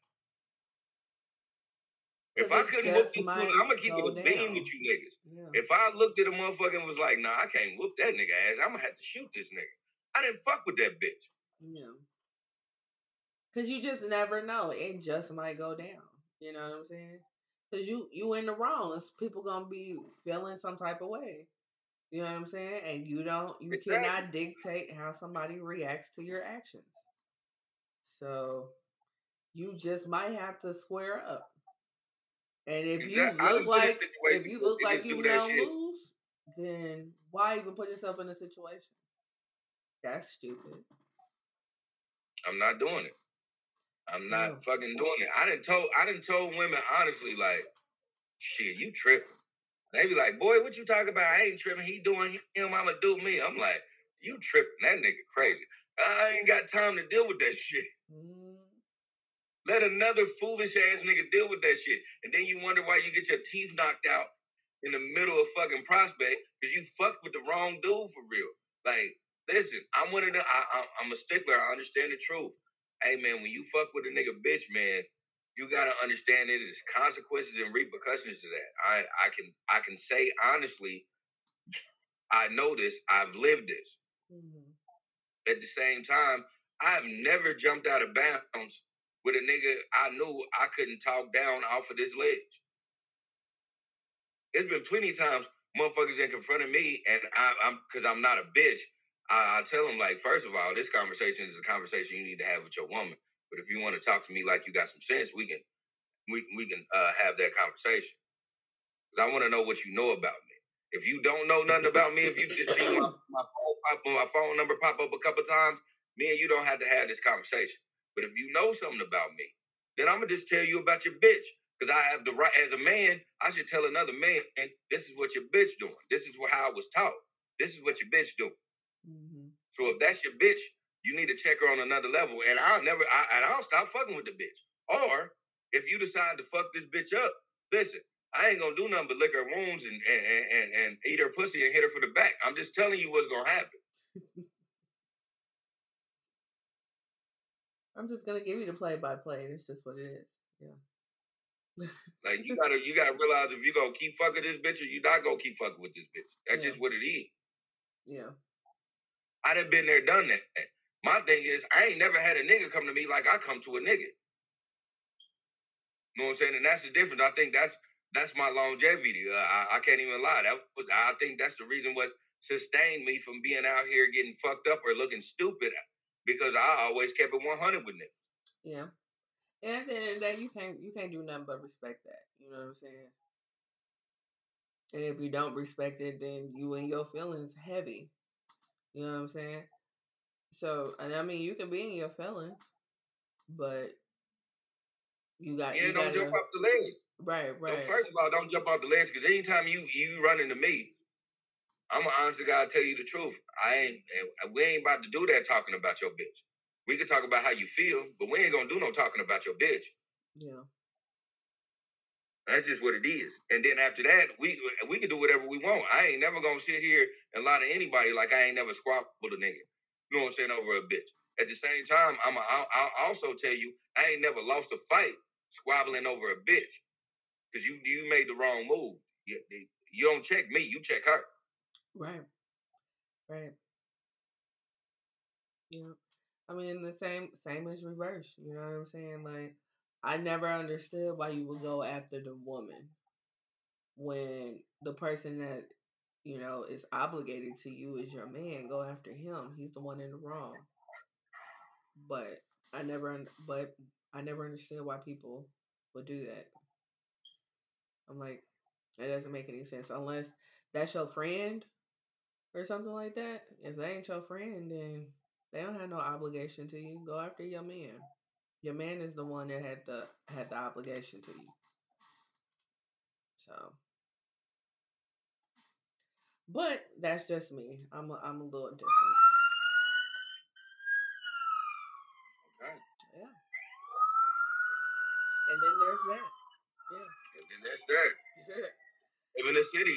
If I couldn't whoop this, I'm gonna keep it a beam with you niggas. Yeah. If I looked at a motherfucker and was like, "Nah, I can't whoop that nigga ass. I'm gonna have to shoot this nigga." I didn't fuck with that bitch. Yeah, because you just never know. It just might go down. You know what I'm saying? Because you you in the wrong. People gonna be feeling some type of way. You know what I'm saying? And you don't. You exactly. cannot dictate how somebody reacts to your actions. So you just might have to square up. And if exactly. you look like if you look like you do don't shit. lose, then why even put yourself in a situation? That's stupid. I'm not doing it. I'm not no. fucking doing it. I didn't told I didn't told women honestly, like, shit, you tripping. They be like, boy, what you talking about? I ain't tripping. He doing him. I'ma do me. I'm like, you tripping? That nigga crazy. I ain't got time to deal with that shit. Mm. Let another foolish-ass nigga deal with that shit. And then you wonder why you get your teeth knocked out in the middle of fucking Prospect because you fucked with the wrong dude for real. Like, listen, I'm one of the... I, I, I'm a stickler. I understand the truth. Hey, man, when you fuck with a nigga bitch, man, you got to understand that there's consequences and repercussions to that. I, I can I can say honestly, I know this. I've lived this. Mm-hmm. At the same time, I've never jumped out of bounds with a nigga I knew I couldn't talk down off of this ledge. There's been plenty of times motherfuckers in confront of me, and I, I'm because I'm not a bitch. I, I tell them, like, first of all, this conversation is a conversation you need to have with your woman. But if you want to talk to me like you got some sense, we can we we can uh, have that conversation. Because I want to know what you know about me. If you don't know nothing about me, if you just see my, my, phone, pop, my phone number pop up a couple times, me and you don't have to have this conversation. But if you know something about me, then I'm going to just tell you about your bitch. Because I have the right, as a man, I should tell another man, this is what your bitch doing. This is how I was taught. This is what your bitch doing. Mm-hmm. So if that's your bitch, you need to check her on another level. And I'll never, I, and I'll stop fucking with the bitch. Or if you decide to fuck this bitch up, listen, I ain't going to do nothing but lick her wounds and, and, and, and eat her pussy and hit her for the back. I'm just telling you what's going to happen. I'm just gonna give you the play by play. It's just what it is. Yeah. Like you gotta, you gotta realize if you gonna keep fucking this bitch or you not gonna keep fucking with this bitch. That's yeah. just what it is. Yeah. I done been there, done that. My thing is, I ain't never had a nigga come to me like I come to a nigga. You know what I'm saying? And that's the difference. I think that's that's my longevity. Uh, I, I can't even lie. That I think that's the reason what sustained me from being out here getting fucked up or looking stupid. Because I always kept it one hundred with niggas. Yeah. And at the end of the day, you can't, you can't do nothing but respect that. You know what I'm saying? And if you don't respect it, then you and your feelings heavy. You know what I'm saying? So, and I mean, you can be in your feelings, but you got... Yeah, you don't gotta, jump off the ledge. Right, right. So first of all, don't jump off the ledge, because anytime you, you run into me, I'm gonna honestly gotta tell you the truth. I ain't, we ain't about to do that talking about your bitch. We can talk about how you feel, but we ain't gonna do no talking about your bitch. Yeah. That's just what it is. And then after that, we we can do whatever we want. I ain't never gonna sit here and lie to anybody like I ain't never squabbled a nigga. You know what I'm saying? Over a bitch. At the same time, I'm a, I'll, I'll also tell you, I ain't never lost a fight squabbling over a bitch. Because you you made the wrong move. You, you don't check me, you check her. Right. Right. Yeah. I mean, the same same as reverse. You know what I'm saying? Like, I never understood why you would go after the woman when the person that, you know, is obligated to you is your man. Go after him. He's the one in the wrong. But I never, but I never understood why people would do that. I'm like, it doesn't make any sense unless that's your friend or something like that. If they ain't your friend, then they don't have no obligation to you. Go after your man. Your man is the one that had the had the obligation to you. So, but that's just me. I'm a, I'm a little different. Okay. Yeah. And then there's that. Yeah. And then that's that. Sure. Live in the city,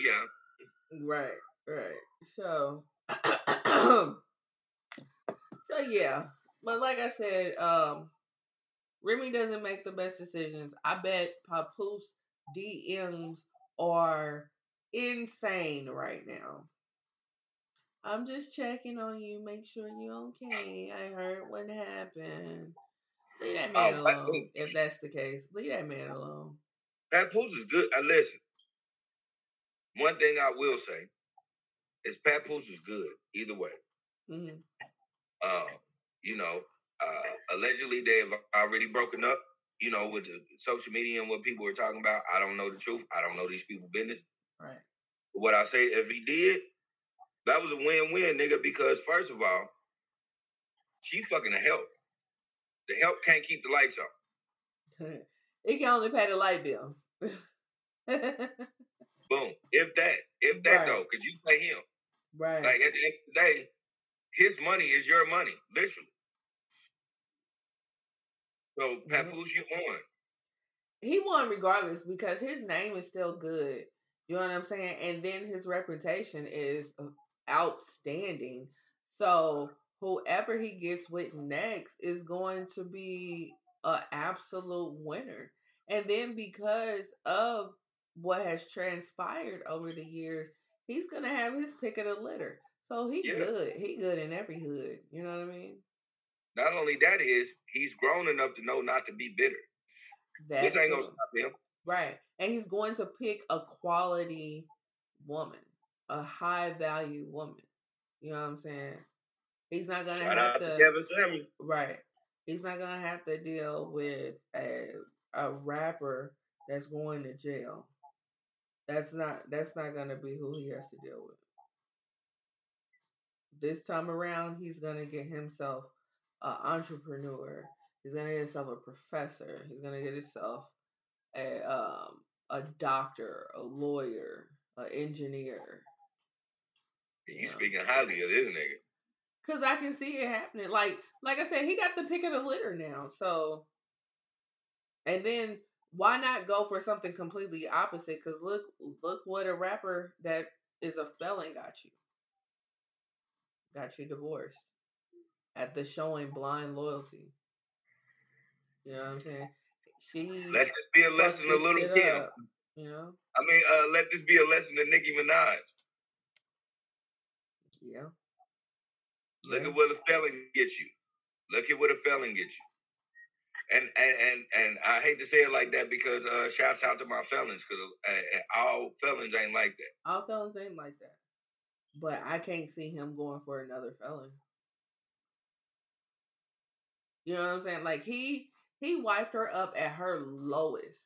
yeah. Right, right. So, so yeah. But like I said, um. Remy doesn't make the best decisions. I bet Papoose D Ms are insane right now. I'm just checking on you. Make sure you're okay. I heard what happened. Leave that man oh, alone. Papoose. If that's the case, leave that man alone. Papoose is good. Uh, listen, one thing I will say is Papoose is good either way. Mm-hmm. Uh, you know. Uh, allegedly, they have already broken up, you know, with the social media and what people are talking about. I don't know the truth. I don't know these people's business. Right. What I say, if he did, that was a win-win, nigga, because first of all, she fucking the help. The help can't keep the lights on. It can only pay the light bill. Boom. If that. If that, right. Though, could you pay him? Right. Like, at the end of the day, his money is your money, literally. So, Papoose, you won. He won regardless because his name is still good. You know what I'm saying? And then his reputation is outstanding. So, whoever he gets with next is going to be an absolute winner. And then because of what has transpired over the years, he's going to have his pick of the litter. So, he yeah. good. He good in every hood. You know what I mean? Not only that is, he's grown enough to know not to be bitter. That's this ain't going to stop him. Right. And he's going to pick a quality woman, a high-value woman. You know what I'm saying? He's not going to have to... Kevin Samuel. Right. He's not going to have to deal with a a rapper that's going to jail. That's not, that's not going to be who he has to deal with. This time around, he's going to get himself an entrepreneur. He's gonna get himself a professor. He's gonna get himself a um a doctor, a lawyer, an engineer. You, you know, speaking highly of this nigga. Cause I can see it happening. Like like I said, he got the pick of the litter now. So, and then why not go for something completely opposite? Cause look look what a rapper that is a felon got you. Got you divorced. At the showing blind loyalty. You know what I'm saying? She let this be a lesson to Lil Kim. You know? I mean, uh, let this be a lesson to Nicki Minaj. Yeah. Look yeah. at what a felon gets you. Look at what a felon gets you. And and and, and I hate to say it like that because uh, shouts out to my felons because uh, all felons ain't like that. All felons ain't like that. But I can't see him going for another felon. You know what I'm saying? Like, he he wiped her up at her lowest.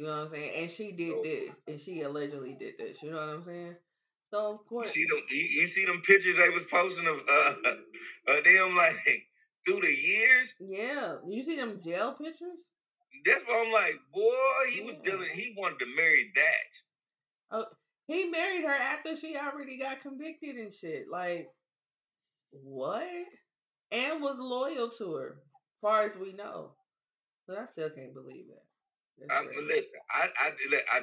You know what I'm saying? And she did this. And she allegedly did this. You know what I'm saying? So, of course. You see them, you, you see them pictures they was posting of, uh, of them, like, through the years? Yeah. You see them jail pictures? That's why I'm like, boy, he yeah. was dealing, he wanted to marry that. Oh, he married her after she already got convicted and shit. Like, what? And was loyal to her, as far as we know. But I still can't believe it. I, listen, I, I, I, I,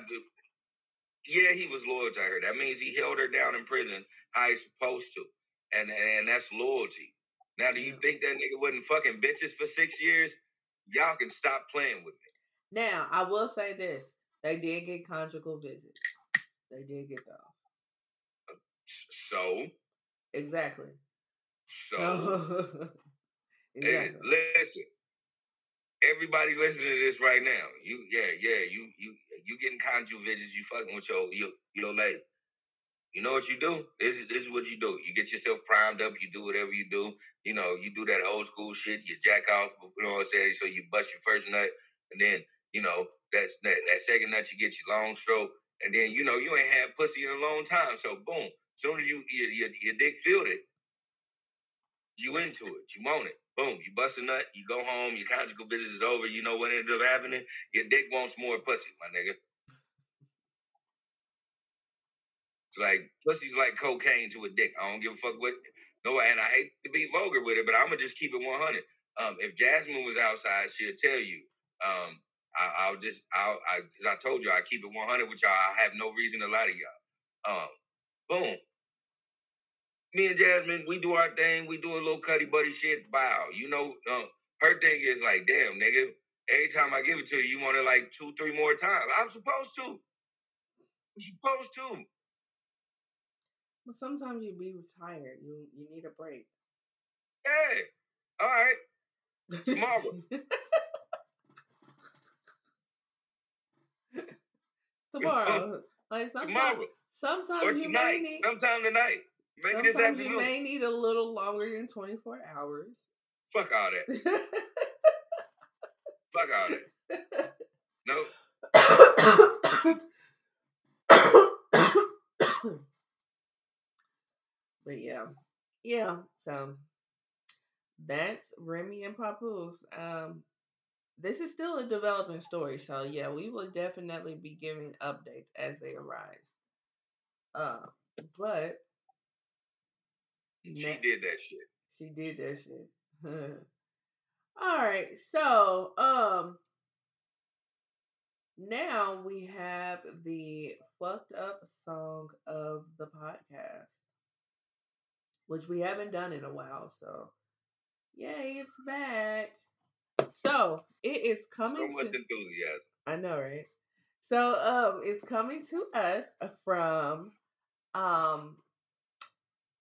yeah, he was loyal to her. That means he held her down in prison how he's supposed to. And, and that's loyalty. Now, do you yeah. think that nigga wasn't fucking bitches for six years? Y'all can stop playing with me. Now, I will say this. They did get conjugal visits. They did get those. So? Exactly. So? Exactly. And listen. Everybody listening to this right now. You, yeah, yeah. You, you, you getting conjugal visits. You fucking with your, your, your lady. You know what you do? This is, this is what you do. You get yourself primed up. You do whatever you do. You know, you do that old school shit. You jack off, you know what I'm saying? So you bust your first nut. And then, you know, that's, that, that second nut, you get your long stroke. And then, you know, you ain't had pussy in a long time. So, boom. As soon as you your, your, your dick filled it, you into it. You want it. Boom. You bust a nut. You go home. Your conjugal business is over. You know what ended up happening? Your dick wants more pussy, my nigga. Like, pussy's like cocaine to a dick. I don't give a fuck what. No, and I hate to be vulgar with it, but I'm going to just keep it one hundred. Um, if Jasmine was outside, she'll tell you. Um, I, I'll just, I'll, I, because I told you, I keep it one hundred with y'all. I have no reason to lie to y'all. Um, boom. Me and Jasmine, we do our thing. We do a little cutty buddy shit. Bow. You know, um, her thing is like, damn, nigga, every time I give it to you, you want it like two, three more times. I'm supposed to. I'm supposed to. Well, sometimes you be retired. You you need a break. Hey, all right. Tomorrow. Tomorrow. Like sometimes, Tomorrow. Sometimes or you tonight. May need. Sometime tonight. Maybe sometimes this afternoon. You may need a little longer than twenty-four hours. Fuck all that. Fuck all that. Nope. But yeah, yeah. So that's Remy and Papoose. Um, this is still a developing story. So yeah, we will definitely be giving updates as they arise. Uh, but she next, did that shit. She did that shit. All right. So um, now we have the fucked up song of the podcast, which we haven't done in a while, so yay, it's back. So it is coming. So much to, enthusiasm. I know, right? So um, it's coming to us from um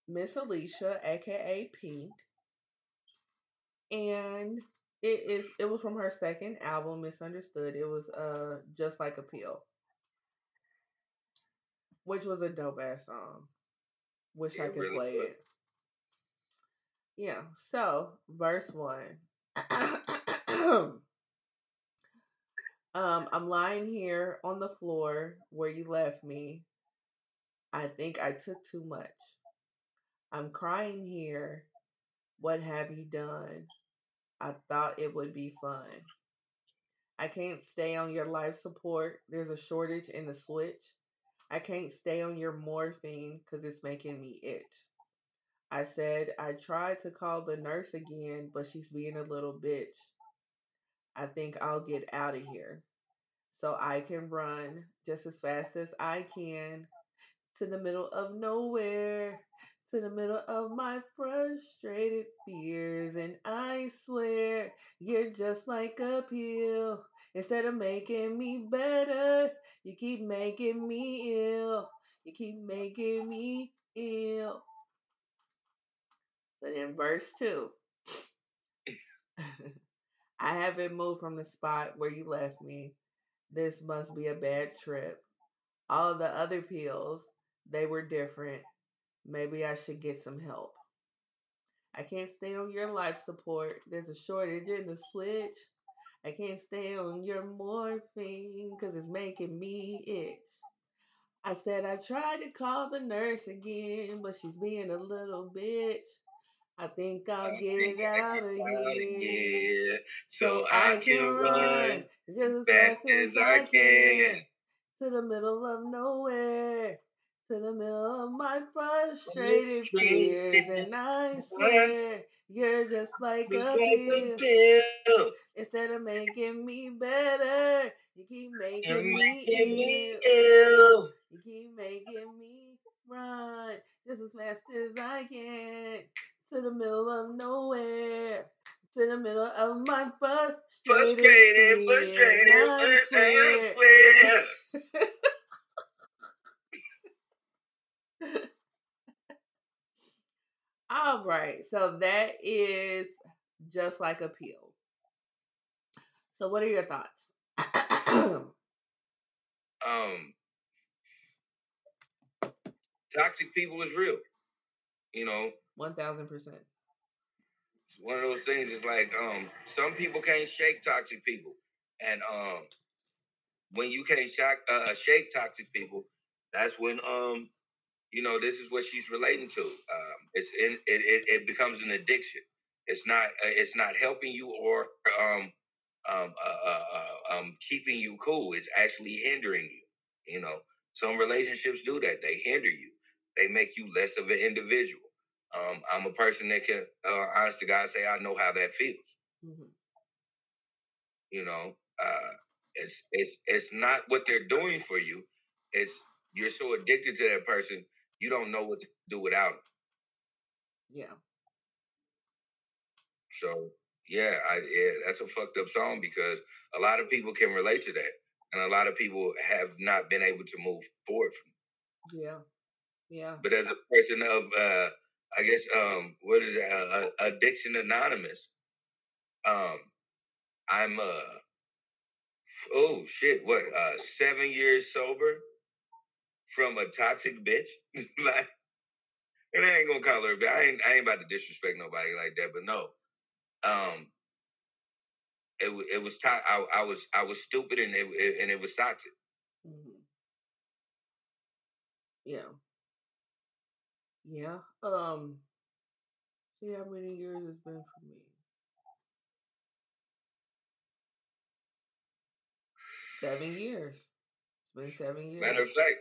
Miss Alicia, aka Pink, and it is it was from her second album, Misunderstood. It was uh Just Like a Pill, which was a dope ass song. Wish yeah, I could really play good. It. Yeah, so verse one. um, I'm lying here on the floor where you left me. I think I took too much. I'm crying here. What have you done? I thought it would be fun. I can't stay on your life support. There's a shortage in the switch. I can't stay on your morphine because it's making me itch. I said I tried to call the nurse again, but she's being a little bitch. I think I'll get out of here so I can run just as fast as I can to the middle of nowhere, to the middle of my frustrated fears. And I swear you're just like a pill. Instead of making me better, you keep making me ill. You keep making me ill. So then verse two. I haven't moved from the spot where you left me. This must be a bad trip. All the other pills, they were different. Maybe I should get some help. I can't stay on your life support. There's a shortage in the switch. I can't stay on your morphine because it's making me itch. I said I tried to call the nurse again, but she's being a little bitch. I think I'll get out of here so I can run just as fast as I can to the middle of nowhere, to the middle of my frustrated fears, and I swear you're just like a pill. Instead of making me better, you keep making me ill. You keep making me run just as fast as I can. To the middle of nowhere, to the middle of my frustrated, frustrated, frustrated, I swear. I swear. All right, so that is Just Like a Pill. So, what are your thoughts? um, toxic people is real, you know. One thousand percent. It's one of those things. It's like um, some people can't shake toxic people, and um, when you can't shock, uh, shake toxic people, that's when um, you know this is what she's relating to. Um, it's in, it, it it becomes an addiction. It's not uh, it's not helping you or um um uh, uh, uh, um keeping you cool. It's actually hindering you. You know, some relationships do that. They hinder you. They make you less of an individual. Um, I'm a person that can, uh, honest to God, say I know how that feels. Mm-hmm. You know, uh, it's it's it's not what they're doing for you. It's you're so addicted to that person, you don't know what to do without them. Yeah. So yeah, I, yeah, that's a fucked up song because a lot of people can relate to that, and a lot of people have not been able to move forward from it. Yeah, yeah. But as a person of uh, I guess, um, what is it? Uh, uh, Addiction Anonymous. Um, I'm, uh, oh shit, what, uh, seven years sober from a toxic bitch? Like, and I ain't gonna call her, I ain't, I ain't about to disrespect nobody like that, but no. Um, it, it was, to- I, I was, I was stupid and it, it and it was toxic. Mm-hmm. Yeah. Yeah. Um. See how many years it's been for me. Seven years. It's been seven years. Matter of fact,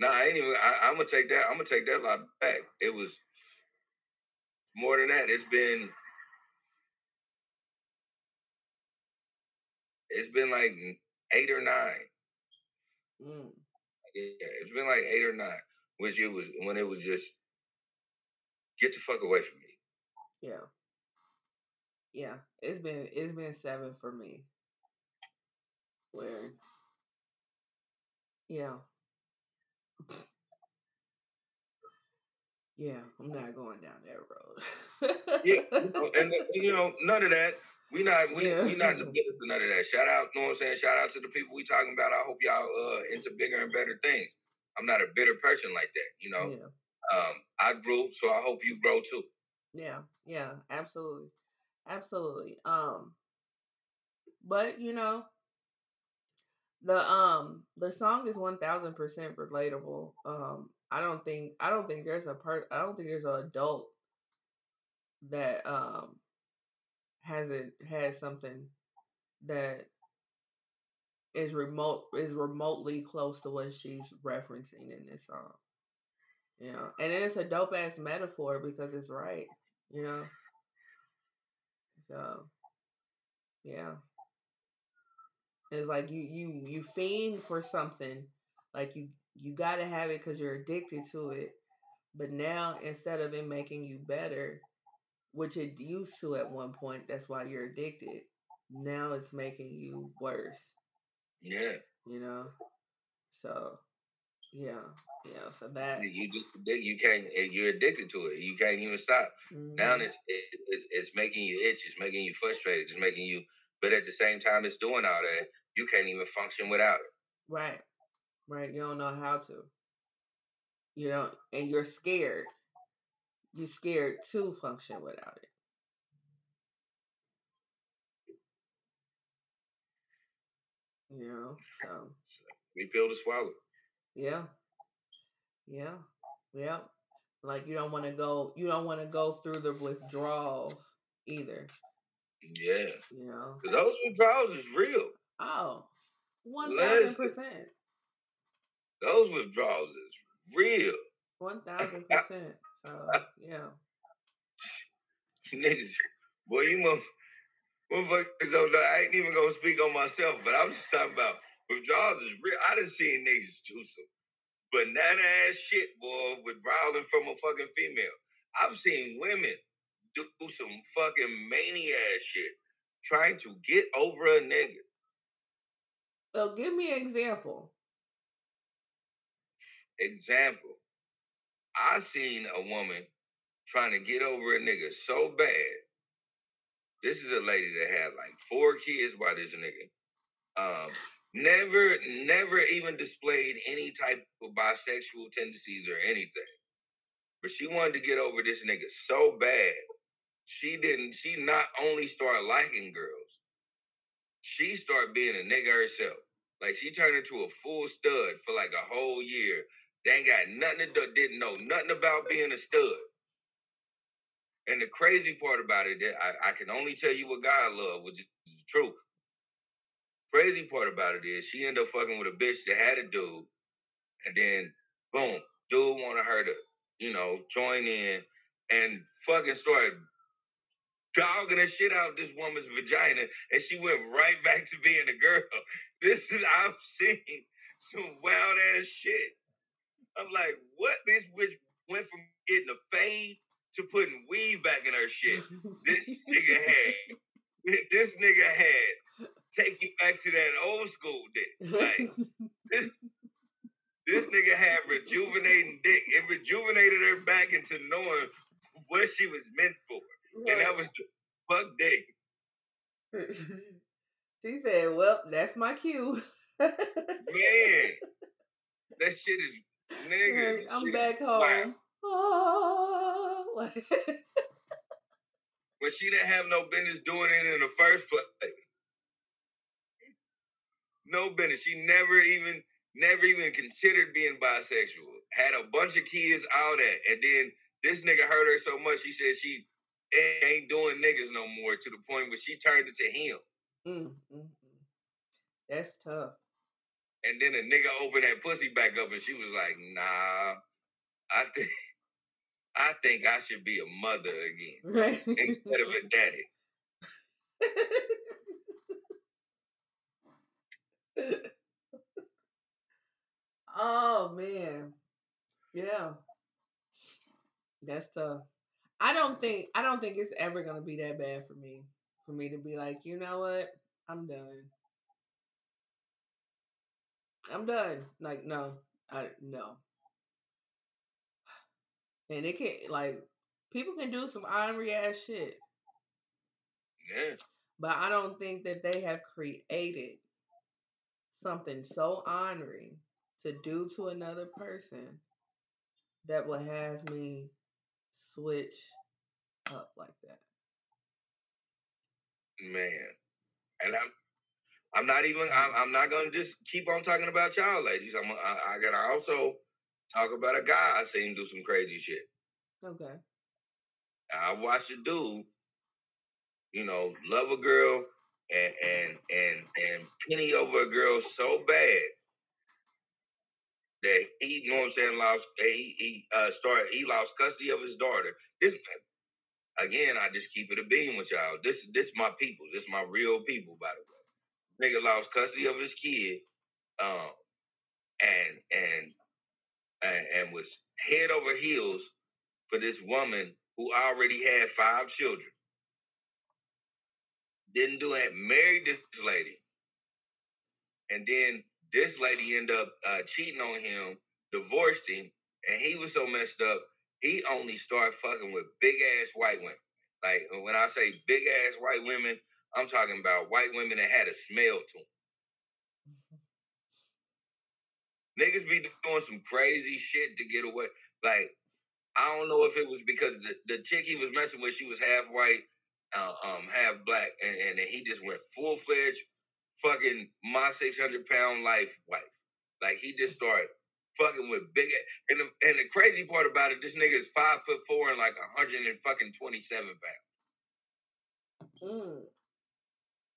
no, nah, I ain't even. I, I'm gonna take that. I'm gonna take that lot back. It was more than that. It's been. It's been like eight or nine. Mm. Yeah, it's been like eight or nine. Which it was when it was just get the fuck away from me. Yeah, yeah. It's been it's been seven for me. Where, yeah, yeah. I'm not going down that road. Yeah, and you know none of that. We not we yeah. we not in the business of none of that. Shout out, you know what I'm saying? Shout out to the people we talking about. I hope y'all uh, into bigger and better things. I'm not a bitter person like that, you know. Yeah. Um, I grew, so I hope you grow too. Yeah, yeah, absolutely, absolutely. Um, but you know, the um the song is one thousand percent relatable. Um, I don't think I don't think there's a per I don't think there's an adult that um hasn't had something that. Is remote is remotely close to what she's referencing in this song, you know. And it's a dope ass metaphor because it's right, you know. So, yeah, it's like you you you fiend for something, like you you gotta have it because you're addicted to it. But now instead of it making you better, which it used to at one point, that's why you're addicted. Now it's making you worse. Yeah. You know? So, yeah. Yeah, so that... You you can't... You're addicted to it. You can't even stop. Mm-hmm. Now it's, it, it's it's making you itch. It's making you frustrated. It's making you... But at the same time, it's doing all that. You can't even function without it. Right. Right. You don't know how to. You know? And you're scared. You're scared to function without it. you know, so. We pill to swallow. Yeah. Yeah. Yeah. Like, you don't want to go, you don't want to go through the withdrawals either. Yeah. You know. Because those withdrawals is real. Oh. one thousand percent. Those withdrawals is real. one thousand percent. So, yeah. Niggas, boy, you motherfuckers don't know. I ain't even going to speak on myself, but I'm just talking about withdrawals is real. I done seen niggas do some banana-ass shit, boy, withdrawing from a fucking female. I've seen women do some fucking mania-ass shit trying to get over a nigga. So give me an example. Example. I seen a woman trying to get over a nigga so bad. This is a lady that had like four kids by this nigga. Um, never, never even displayed any type of bisexual tendencies or anything. But she wanted to get over this nigga so bad. She didn't, she not only started liking girls, she started being a nigga herself. Like she turned into a full stud for like a whole year. They ain't got nothing to do, didn't know nothing about being a stud. And the crazy part about it, that I, I can only tell you what God loved, which is the truth. Crazy part about it is she ended up fucking with a bitch that had a dude, and then boom, dude wanted her to, you know, join in and fucking started dogging the shit out of this woman's vagina, and she went right back to being a girl. This is, I've seen some wild ass shit. I'm like, what? This bitch went from getting a fade to putting weave back in her shit. This nigga had, this nigga had, take you back to that old school dick. Like, this, this nigga had rejuvenating dick. It rejuvenated her back into knowing what she was meant for. Right. And that was the fuck dick. She said, well, that's my cue. Man, that shit is, nigga, like, I'm shit back is, home. Wow. Oh, like. But she didn't have no business doing it in the first place. No business. She never even, never even considered being bisexual. Had a bunch of kids, all that, and then this nigga hurt her so much. She said she ain't doing niggas no more. To the point where she turned it to him. Mm, mm, mm. That's tough. And then a nigga opened that pussy back up, and she was like, "Nah, I think." I think I should be a mother again, right, instead of a daddy. Oh, man. Yeah. That's tough. I don't think, I don't think it's ever going to be that bad for me, for me to be like, you know what? I'm done. I'm done. Like, no, I, no. And it can, like, people can do some ivory ass shit. Yeah. But I don't think that they have created something so honoring to do to another person that will have me switch up like that. Man. And I'm I'm not even, I'm, I'm not going to just keep on talking about y'all ladies. I'm, I, I got to also talk about a guy I seen do some crazy shit. Okay. I watched a dude, you know, love a girl and and and and penny over a girl so bad that he, you know what I'm saying, lost he, he uh started he lost custody of his daughter. This, again, I just keep it a beam with y'all. This this my people. This my real people, by the way. Nigga lost custody of his kid, um, and and. and was head over heels for this woman who already had five children. Didn't do it, married this lady. And then this lady ended up uh, cheating on him, divorced him, and he was so messed up, he only started fucking with big-ass white women. Like, when I say big-ass white women, I'm talking about white women that had a smell to them. Niggas be doing some crazy shit to get away. Like, I don't know if it was because the, the chick he was messing with, she was half white, uh, um, half black, and, and then he just went full-fledged fucking my six hundred pound life wife. Like, he just started fucking with big ass. And the, and the crazy part about it, this nigga is five foot four and like one hundred twenty-seven pounds. Mm.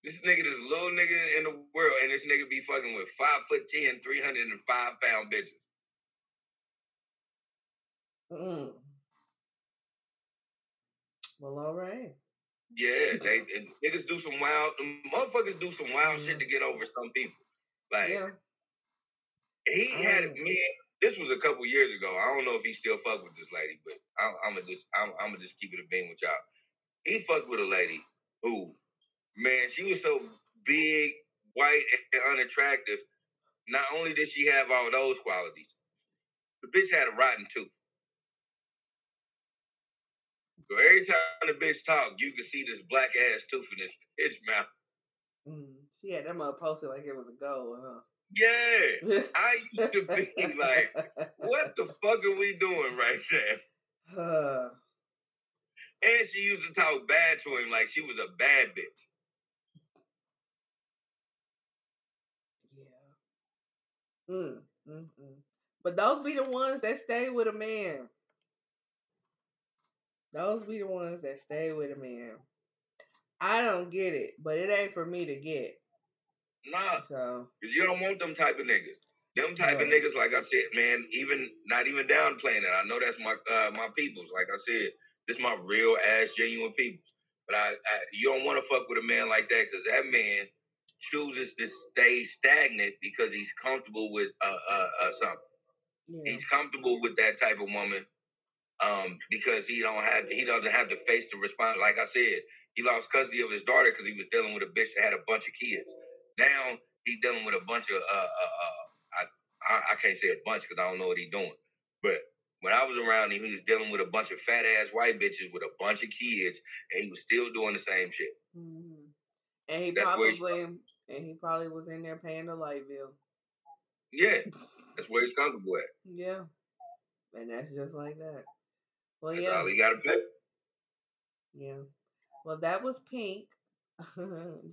This nigga, this little nigga in the world, and this nigga be fucking with five foot ten, three hundred and five pound bitches. Mm. Well, all right. Yeah, they and niggas do some wild, motherfuckers do some wild mm. shit to get over some people. Like yeah. he I had it, man. This was a couple years ago. I don't know if he still fuck with this lady, but I, I'm gonna just, I'm, I'm gonna just keep it a beam with y'all. He fucked with a lady who, man, she was so big, white, and unattractive. Not only did she have all those qualities, the bitch had a rotten tooth. So every time the bitch talked, you could see this black ass tooth in this bitch mouth. Mm, she had that mother posted like it was a goal, huh? Yeah. I used to be like, what the fuck are we doing right there? Huh. And she used to talk bad to him like she was a bad bitch. Yeah. Mm, mm, mm. But those be the ones that stay with a man. Those be the ones that stay with a man. I don't get it, but it ain't for me to get. Nah. So. Because you don't want them type of niggas. Them type right. of niggas, like I said, man, even not even downplaying it. I know that's my uh, my people's, like I said. This my real ass, genuine people. But I, I you don't want to fuck with a man like that because that man chooses to stay stagnant because he's comfortable with uh, uh, uh, something. Yeah. He's comfortable with that type of woman um, because he don't have he doesn't have to face the response. Like I said, he lost custody of his daughter because he was dealing with a bitch that had a bunch of kids. Now he's dealing with a bunch of uh, uh, uh, I, I I can't say a bunch because I don't know what he's doing, but. When I was around him, he was dealing with a bunch of fat-ass white bitches with a bunch of kids, and he was still doing the same shit. Mm-hmm. And he that's probably and he probably was in there paying the light bill. Yeah, that's where he's comfortable at. Yeah, and that's just like that. Well, that's yeah, all he got to pay. Yeah, well, that was Pink,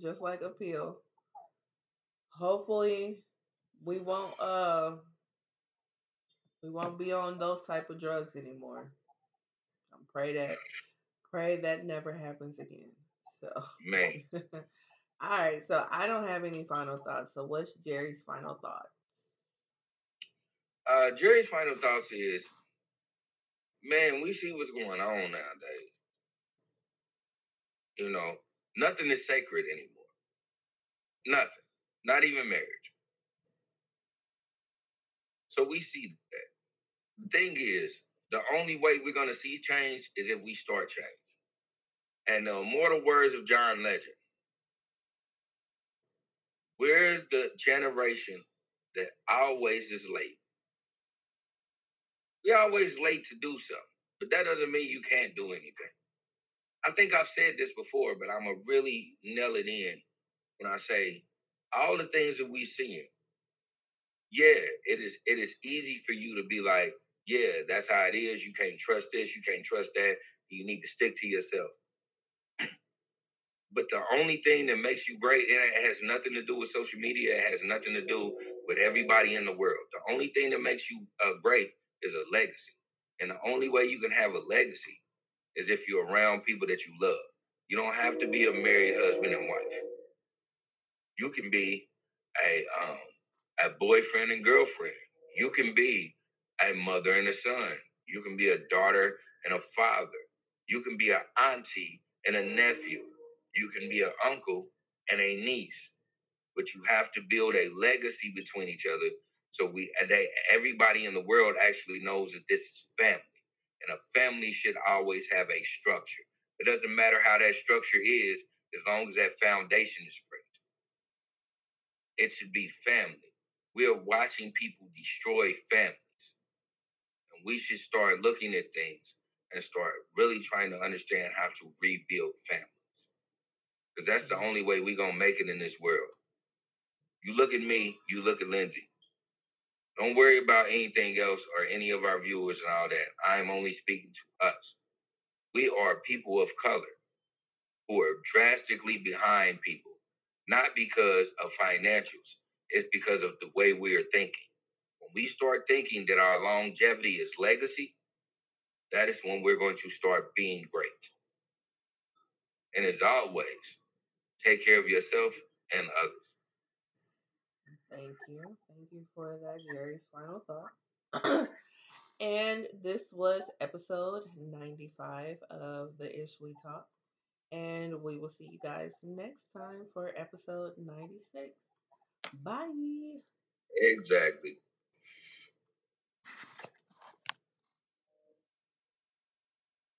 just like a pill. Hopefully, we won't. Uh, We won't be on those type of drugs anymore. I pray that, pray that never happens again. So, man. All right. So I don't have any final thoughts. So what's Jerry's final thoughts? Uh, Jerry's final thoughts is, man, we see what's going on nowadays. You know, nothing is sacred anymore. Nothing. Not even marriage. So we see that. The thing is, the only way we're going to see change is if we start change. And the immortal words of John Legend, we're the generation that always is late. We're always late to do something, but that doesn't mean you can't do anything. I think I've said this before, but I'm going to really nail it in when I say all the things that we're seeing. Yeah, it is it is easy for you to be like, yeah, that's how it is. You can't trust this. You can't trust that. You need to stick to yourself. But the only thing that makes you great, and it has nothing to do with social media. It has nothing to do with everybody in the world. The only thing that makes you uh, great is a legacy. And the only way you can have a legacy is if you're around people that you love. You don't have to be a married husband and wife. You can be a... um. a boyfriend and girlfriend. You can be a mother and a son. You can be a daughter and a father. You can be an auntie and a nephew. You can be an uncle and a niece. But you have to build a legacy between each other so we they, everybody in the world actually knows that this is family. And a family should always have a structure. It doesn't matter how that structure is, as long as that foundation is great. It should be family. We are watching people destroy families. And we should start looking at things and start really trying to understand how to rebuild families. Because that's the only way we're going to make it in this world. You look at me, you look at Lindsay. Don't worry about anything else or any of our viewers and all that. I'm only speaking to us. We are people of color who are drastically behind people not because of financials. It's because of the way we are thinking. When we start thinking that our longevity is legacy, that is when we're going to start being great. And as always, take care of yourself and others. Thank you. Thank you for that, Jerry's final thought. And this was episode ninety-five of The Ish We Talk. And we will see you guys next time for episode ninety-six. Bye. Exactly.